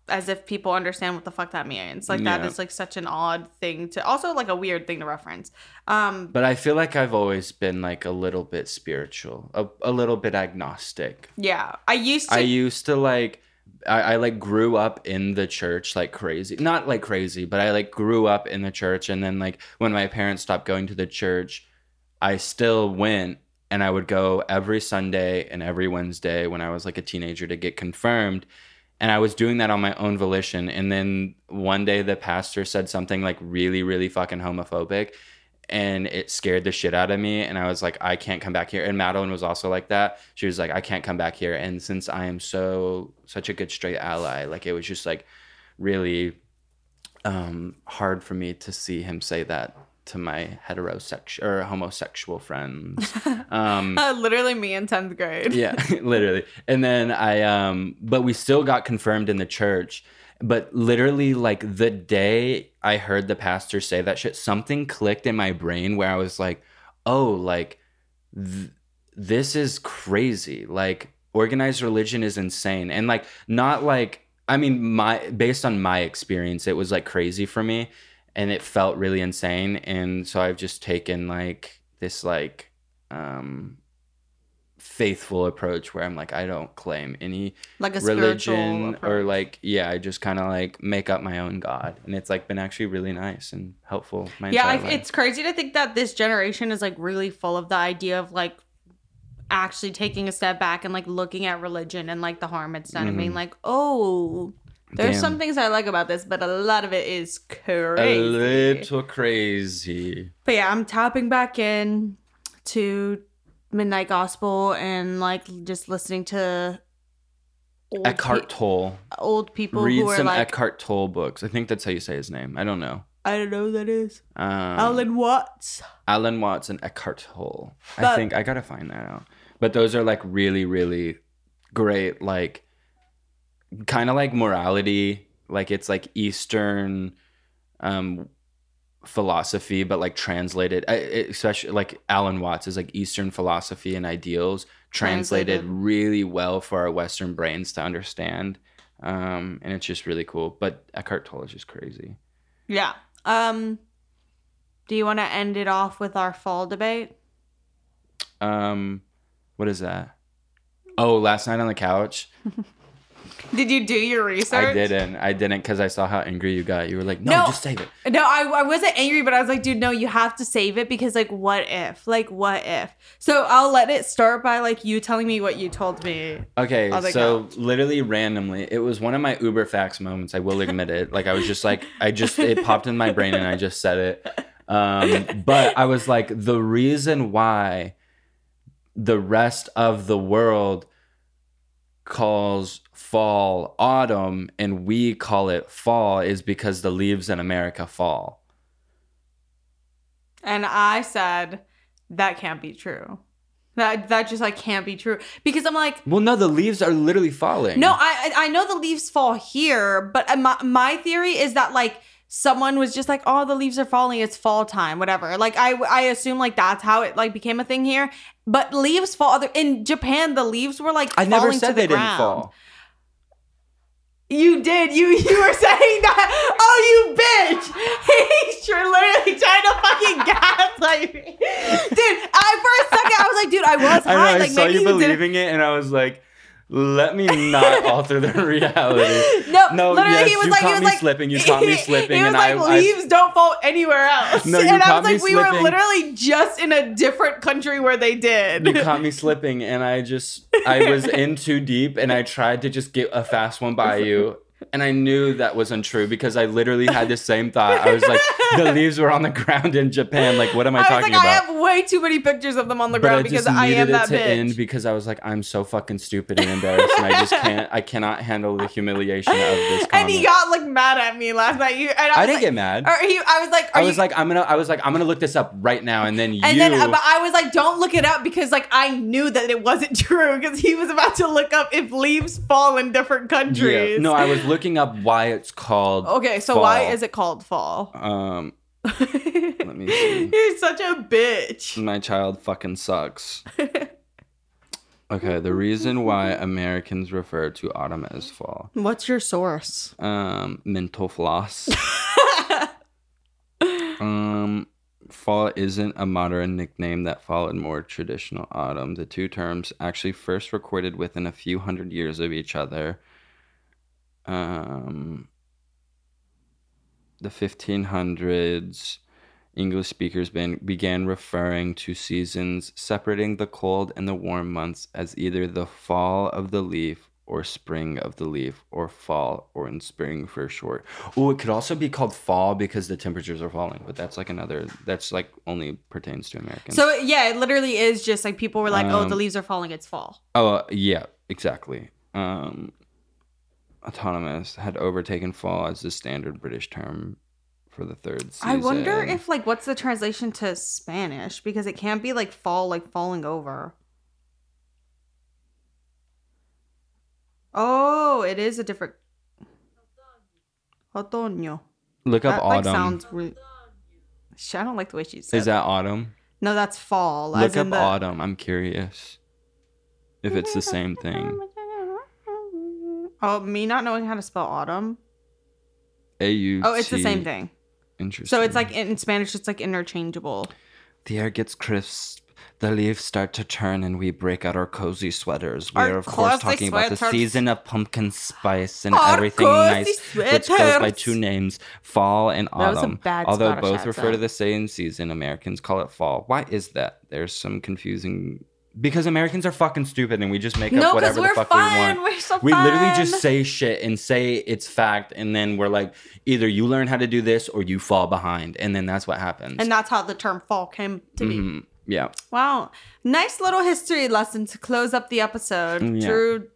as if people understand what the fuck that means. Like that is like such an odd thing to also like a weird thing to reference. But I feel like I've always been like a little bit spiritual, a little bit agnostic. Yeah, I used to like I like grew up in the church like crazy, not like crazy, but I like grew up in the church. And then like when my parents stopped going to the church, I still went. And I would go every Sunday and every Wednesday when I was like a teenager to get confirmed. And I was doing that on my own volition. And then one day the pastor said something like really, really fucking homophobic. And it scared the shit out of me. And I was like, I can't come back here. And Madeline was also like that. She was like, I can't come back here. And since I am such a good straight ally, like it was just like really hard for me to see him say that to my heterosexual or homosexual friends. Literally me in 10th grade. Yeah, literally. And then but we still got confirmed in the church. But literally like the day I heard the pastor say that shit, something clicked in my brain where I was like, oh, like this is crazy. Like organized religion is insane. And like, not like, I mean, based on my experience, it was like crazy for me. And it felt really insane. And so I've just taken like this like faithful approach where I'm like, I don't claim any like a religion or like, yeah, I just kind of like make up my own God. And it's like been actually really nice and helpful. My entire life. It's crazy to think that this generation is like really full of the idea of like actually taking a step back and like looking at religion and like the harm it's done, mm-hmm. and being like, oh, there's some things I like about this, but a lot of it is crazy. A little crazy. But yeah, I'm tapping back in to Midnight Gospel and like just listening to Eckhart Tolle. Old people read who are some like, Eckhart Tolle books. I think that's how you say his name. I don't know. I don't know who that is. Alan Watts. Alan Watts and Eckhart Tolle. But, I think I gotta find that out. But those are like really, really great, like kind of like morality. Like it's like Eastern philosophy, but like translated, especially like Alan Watts is like Eastern philosophy and ideals translated really well for our Western brains to understand. And it's just really cool. But Eckhart Tolle is just crazy. Yeah. Do you want to end it off with our fall debate? What is that? Oh, last night on the couch. Did you do your research? I didn't because I saw how angry you got. You were like, no, just save it. No, I wasn't angry, but I was like, dude, no, you have to save it because like, what if? Like, what if? So I'll let it start by like you telling me what you told me. Okay, so couch. Literally randomly, it was one of my Uber facts moments. I will admit it. Like I was just like, it popped in my brain and I just said it. But I was like, the reason why the rest of the world calls fall autumn and we call it fall is because the leaves in America fall. And I said that can't be true. That just like can't be true because I'm like, well, no, the leaves are literally falling. No, I know the leaves fall here, but my theory is that like someone was just like, oh, the leaves are falling, it's fall time, whatever. Like I assume like that's how it like became a thing here. But leaves fall in Japan. The leaves were like falling to the ground. I never said they didn't fall. You did. You were saying that. Oh, you bitch. He's literally trying to fucking gaslight me, dude. For a second, I was like, dude, I was high. I know, like, I saw maybe you believing it, and I was like, let me not alter the reality. No, literally, yes, you caught me slipping. He was like, leaves don't fall anywhere else. No, and I was like, we were literally just in a different country where they did. You caught me slipping, and I was in too deep, and I tried to just get a fast one by you. And I knew that was untrue because I literally had the same thought. I was like, the leaves were on the ground in Japan. Like, what am I talking about? I have way too many pictures of them on the ground because I am that bitch. I just needed it to end because I was like, I'm so fucking stupid and embarrassed. And I just cannot handle the humiliation of this comment. And he got like mad at me last night. I didn't get mad. I was like, I'm gonna look this up right now. And then but I was like, don't look it up because like I knew that it wasn't true because he was about to look up if leaves fall in different countries. Yeah. No, I was looking up why it's called fall. Why is it called fall? Let me see. You're such a bitch. My child fucking sucks. Okay, the reason why Americans refer to autumn as fall. What's your source? Mental floss. Fall isn't a modern nickname that followed more traditional autumn. The two terms actually first recorded within a few hundred years of each other. The 1500s, English speakers began referring to seasons, separating the cold and the warm months as either the fall of the leaf or spring of the leaf, or fall or in spring for short. Oh, it could also be called fall because the temperatures are falling, but that's like another, that's like only pertains to Americans. So yeah, it literally is just like people were like, oh, the leaves are falling, it's fall. Oh, yeah, exactly. Autonomous had overtaken fall as the standard British term for the third season. I wonder if like what's the translation to Spanish because it can't be like fall, like falling over. Oh, it is a different otoño. Look up autumn. That sounds really. I don't like the way she said. Is that autumn? No, that's fall. Look up autumn. I'm curious if it's the same thing. Oh, me not knowing how to spell autumn. A-U-T. Oh, it's the same thing. Interesting. So it's like in Spanish, it's like interchangeable. The air gets crisp. The leaves start to turn and we break out our cozy sweaters. We are, of course, talking about the season of pumpkin spice and everything nice, which goes by two names, fall and autumn. Although both refer to the same season, Americans call it fall. Why is that? There's some confusing Because Americans are fucking stupid and we just make up whatever the fuck fun. We want. We're so fun. Literally just say shit and say it's fact. And then we're like, either you learn how to do this or you fall behind. And then that's what happens. And that's how the term fall came to be. Yeah. Wow. Nice little history lesson to close up the episode. Yeah. Drew,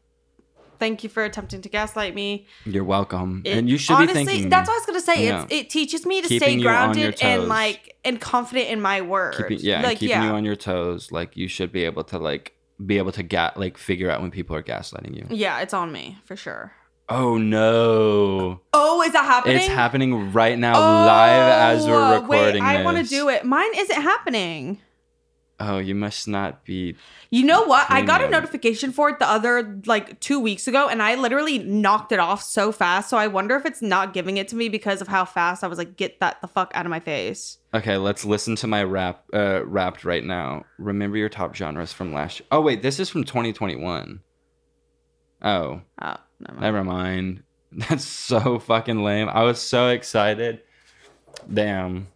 thank you for attempting to gaslight me. You're welcome. And you should honestly be thanking me. That's what I was going to say. Yeah. It teaches me to stay grounded and like and confident in my words. Keeping you on your toes. Like you should be able to figure out when people are gaslighting you. Yeah, it's on me for sure. Oh no. Oh, is that happening? It's happening right now live as we're recording this. I want to do it. Mine isn't happening. Oh, you must not be... You know what? I got a notification for it the other, 2 weeks ago, and I literally knocked it off so fast. So I wonder if it's not giving it to me because of how fast I was like, get that the fuck out of my face. Okay, let's listen to my Wrapped right now. Remember your top genres from last year. Oh, wait, this is from 2021. Oh. Oh, never mind. That's so fucking lame. I was so excited. Damn.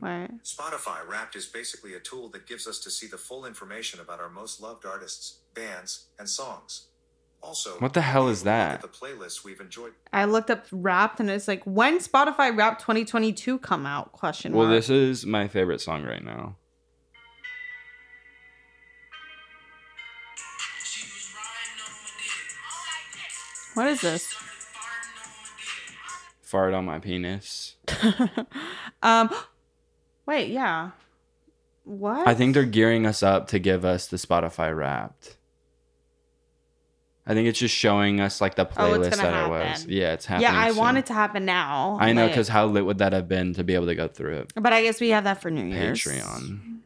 Right. Spotify Wrapped is basically a tool that gives us to see the full information about our most loved artists, bands, and songs. Also, what the hell is that? The playlists we've enjoyed. I looked up Wrapped and it's like, when Spotify Wrapped 2022 come out? Well, this is my favorite song right now. What is this? Fart on my penis. Wait, yeah. What? I think they're gearing us up to give us the Spotify Wrapped. I think it's just showing us like the playlist that it was. Yeah, it's happening. Yeah, I want it to happen now. I know, because how lit would that have been to be able to go through it? But I guess we have that for New Year's. Patreon.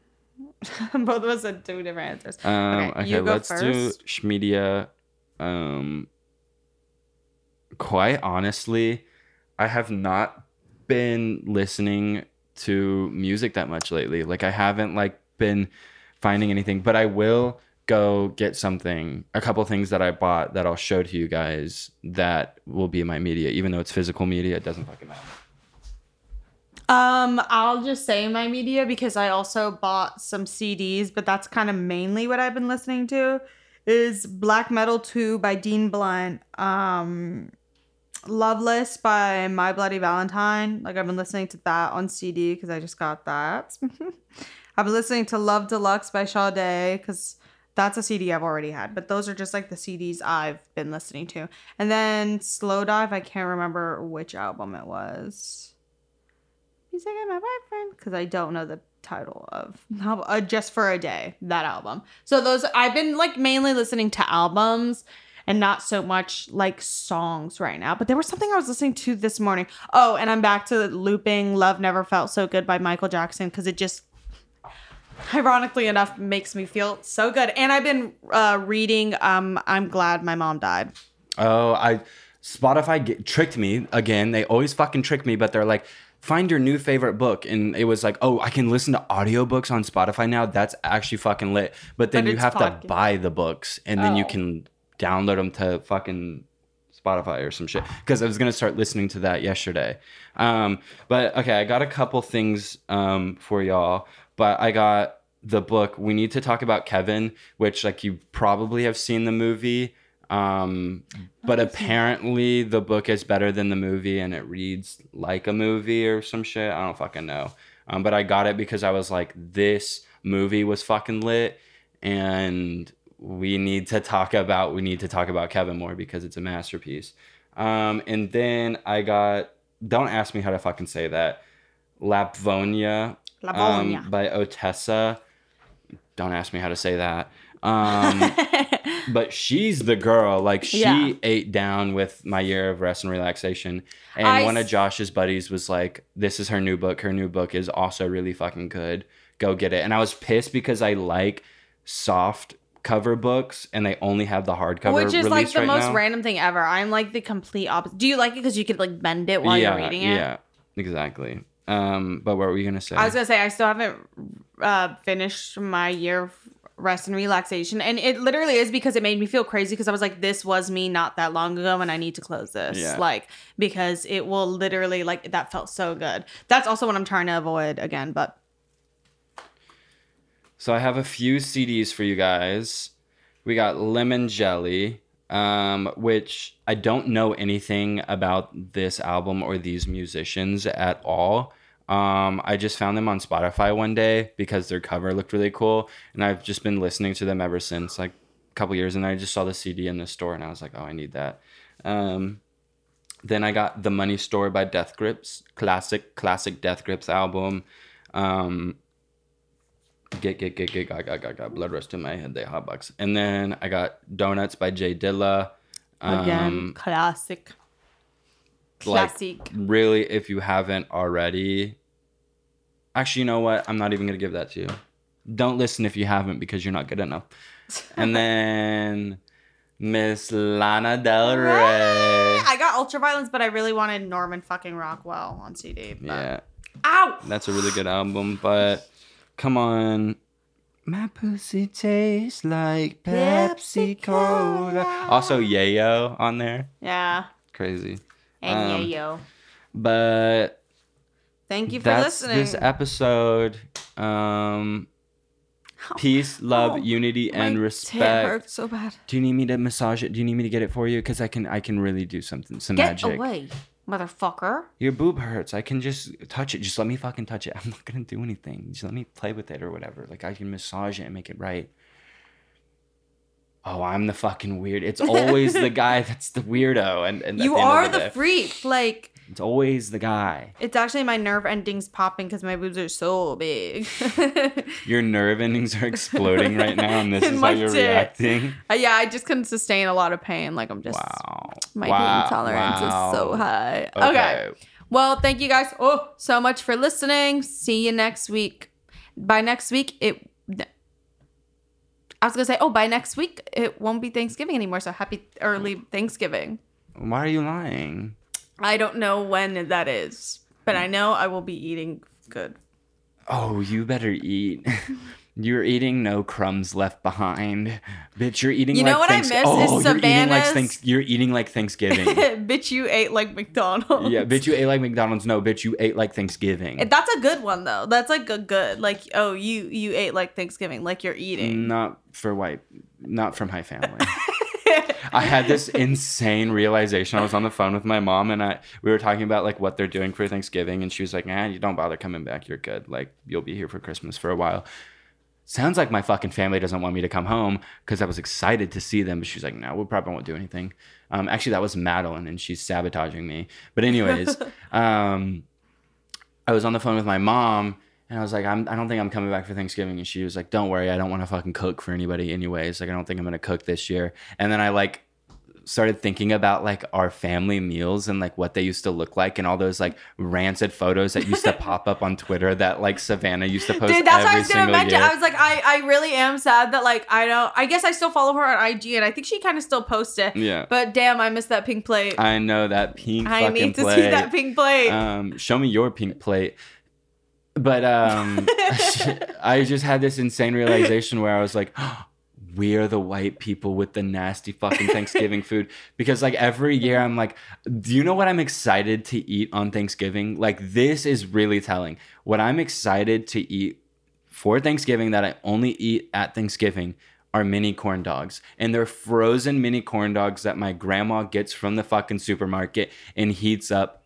Both of us had two different answers. Okay, you go let's first. Do Shmedia. Quite honestly, I have not been listening to music that much lately. Like I haven't been finding anything, but I will go get something, a couple things that I bought that I'll show to you guys that will be my media, even though it's physical media, it doesn't fucking matter. I'll just say my media because I also bought some CDs, but that's kind of mainly what I've been listening to is Black Metal 2 by Dean Blunt. Loveless by My Bloody Valentine. I've been listening to that on CD because I just got that. I've been listening to Love Deluxe by Sade because that's a CD I've already had. But those are just the CDs I've been listening to. And then Slow Dive, I can't remember which album it was. He's like, I'm my boyfriend. Because I don't know the title of Just for a Day, that album. So those, I've been mainly listening to albums. And not so much songs right now. But there was something I was listening to this morning. Oh, and I'm back to looping Love Never Felt So Good by Michael Jackson. Because it just, ironically enough, makes me feel so good. And I've been reading I'm Glad My Mom Died. Oh, Spotify tricked me again. They always fucking trick me. But they're like, find your new favorite book. And it was like, oh, I can listen to audiobooks on Spotify now. That's actually fucking lit. But then you have to buy the books. And then you can... download them to fucking Spotify or some shit. Because I was going to start listening to that yesterday. But okay, I got a couple things for y'all. But I got the book, We Need to Talk About Kevin, which you probably have seen the movie. But apparently the book is better than the movie and it reads like a movie or some shit. I don't fucking know. But I got it because I was like, this movie was fucking lit. And... We need to talk about Kevin more because it's a masterpiece. And then I got, don't ask me how to fucking say that, Lapvonia. By Otessa. Don't ask me how to say that. But she's the girl. She ate down with my year of rest and relaxation. And one of Josh's buddies was like, this is her new book. Her new book is also really fucking good. Go get it. And I was pissed because I like soft cover books and they only have the hardcover, which is the most random thing ever. I'm the complete opposite. Do you like it because you could bend it while you're reading it? Yeah, exactly. But what were you gonna say? I was gonna say I still haven't finished my year of rest and relaxation, and it literally is because it made me feel crazy because I was like, this was me not that long ago and I need to close this. Yeah. Because it will literally that felt so good. That's also what I'm trying to avoid again, but So I have a few CDs for you guys. We got Lemon Jelly, which I don't know anything about this album or these musicians at all. I just found them on Spotify one day because their cover looked really cool. And I've just been listening to them ever since, like a couple years. And I just saw the CD in the store and I was like, oh, I need that. Then I got The Money Store by Death Grips. Classic Death Grips album. Got blood rush to my head, they hotbox. And then I got Donuts by Jay Dilla. Again, classic. Classic. Like, really, if you haven't already. Actually, you know what? I'm not even going to give that to you. Don't listen if you haven't because you're not good enough. And then Miss Lana Del Rey. I got Ultraviolence, but I really wanted Norman fucking Rockwell on CD. But... yeah. Ow! That's a really good album, but... come on. My pussy tastes like Pepsi Cola. Also, Yayo on there. Yeah. Crazy. And Yayo. But thank you for listening. That's this episode. Peace, love, unity, and respect. My tit hurts so bad. Do you need me to massage it? Do you need me to get it for you? Because I can really do something. Some magic. Get away, motherfucker. Your boob hurts. I can just touch it. Just let me fucking touch it. I'm not gonna do anything. Just let me play with it or whatever. Like, I can massage it and make it right. Oh, I'm the fucking weird. It's always the guy that's the weirdo. And you are the freak. Like, it's always the guy. It's actually my nerve endings popping because my boobs are so big. Your nerve endings are exploding right now, and this is how you're reacting. Yeah, I just couldn't sustain a lot of pain. Like, I'm just pain tolerance is so high. Okay. Well, thank you guys so much for listening. See you next week. By next week, it won't be Thanksgiving anymore. So happy early Thanksgiving. Why are you lying? I don't know when that is, but I know I will be eating good. Oh, you better eat. You're eating no crumbs left behind. Bitch, you're eating is Savannah's. You're eating like Thanksgiving. Bitch, you ate like McDonald's. Yeah, bitch, you ate like McDonald's. No, bitch, you ate like Thanksgiving. That's a good one, though. That's like a good, like, oh, you ate like Thanksgiving, like you're eating. Not from my family. I had this insane realization. I was on the phone with my mom and we were talking about like what they're doing for Thanksgiving. And she was like, nah, you don't bother coming back. You're good. Like, you'll be here for Christmas for a while. Sounds like my fucking family doesn't want me to come home because I was excited to see them. But she's like, no, we probably won't do anything. Actually, that was Madeline and she's sabotaging me. But anyways, I was on the phone with my mom. And I was like, I don't think I'm coming back for Thanksgiving. And she was like, don't worry. I don't want to fucking cook for anybody anyways. Like, I don't think I'm going to cook this year. And then I like started thinking about like our family meals and like what they used to look like and all those like rancid photos that used to pop up on Twitter that like Savannah used to post. Dude, that's what I was going to mention. I was like, I really am sad that like, I guess I still follow her on IG and I think she kind of still posts it. Yeah. But damn, I miss that pink plate. I know that pink fucking plate. I need to see that pink plate. Show me your pink plate. But I just had this insane realization where I was like, oh, we are the white people with the nasty fucking Thanksgiving food. Because like every year I'm like, do you know what I'm excited to eat on Thanksgiving? Like, this is really telling. What I'm excited to eat for Thanksgiving that I only eat at Thanksgiving are mini corn dogs. And they're frozen mini corn dogs that my grandma gets from the fucking supermarket and heats up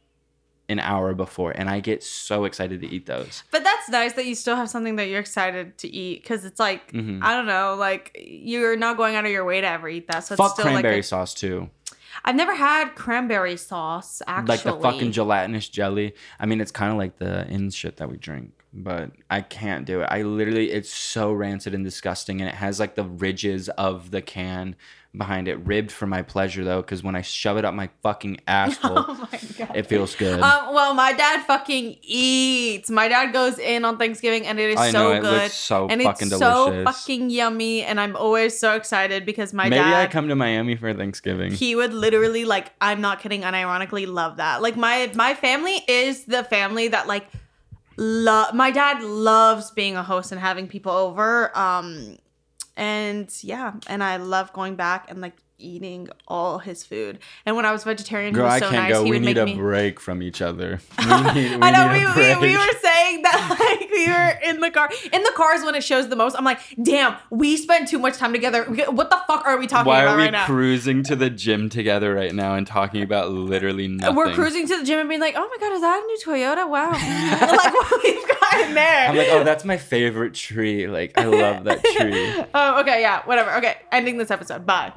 an hour before, and I get so excited to eat those. But that's nice that you still have something that you're excited to eat, because it's like, I don't know, like, you're not going out of your way to ever eat that. So fuck, it's still cranberry sauce too. I've never had cranberry sauce, actually. Like the fucking gelatinous jelly. I mean, it's kind of like the end shit that we drink, but I can't do it. It's so rancid and disgusting, and it has like the ridges of the can behind it. Ribbed for my pleasure, though, because when I shove it up my fucking asshole, oh my God, it feels good. Well, my dad fucking eats. My dad goes in on Thanksgiving, and it is so good. It looks so and fucking delicious. And it's so fucking yummy, and I'm always so excited because my dad... Maybe I come to Miami for Thanksgiving. He would literally, like, I'm not kidding, unironically love that. Like, my family is the family that, like, my dad loves being a host and having people over. And yeah, and I love going back and like eating all his food. And when I was vegetarian, girl, he was so nice. We need a break from each other. We were saying that, like, we were in the car. In the car is when it shows the most. I'm like, damn, we spend too much time together. What the fuck are we talking about right now? Why are we cruising to the gym together right now and talking about literally nothing? We're cruising to the gym and being like, oh my God, is that a new Toyota? Wow. Like, what we've got in there. I'm like, oh, that's my favorite tree. Like, I love that tree. Okay, yeah, whatever. Okay, ending this episode. Bye.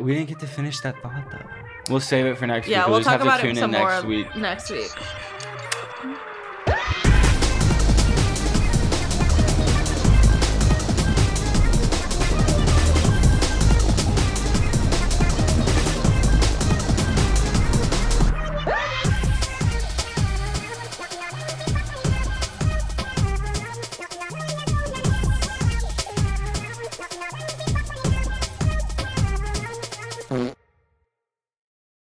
We didn't get to finish that thought, though. We'll save it for next week. Yeah, we'll talk about it some more next week.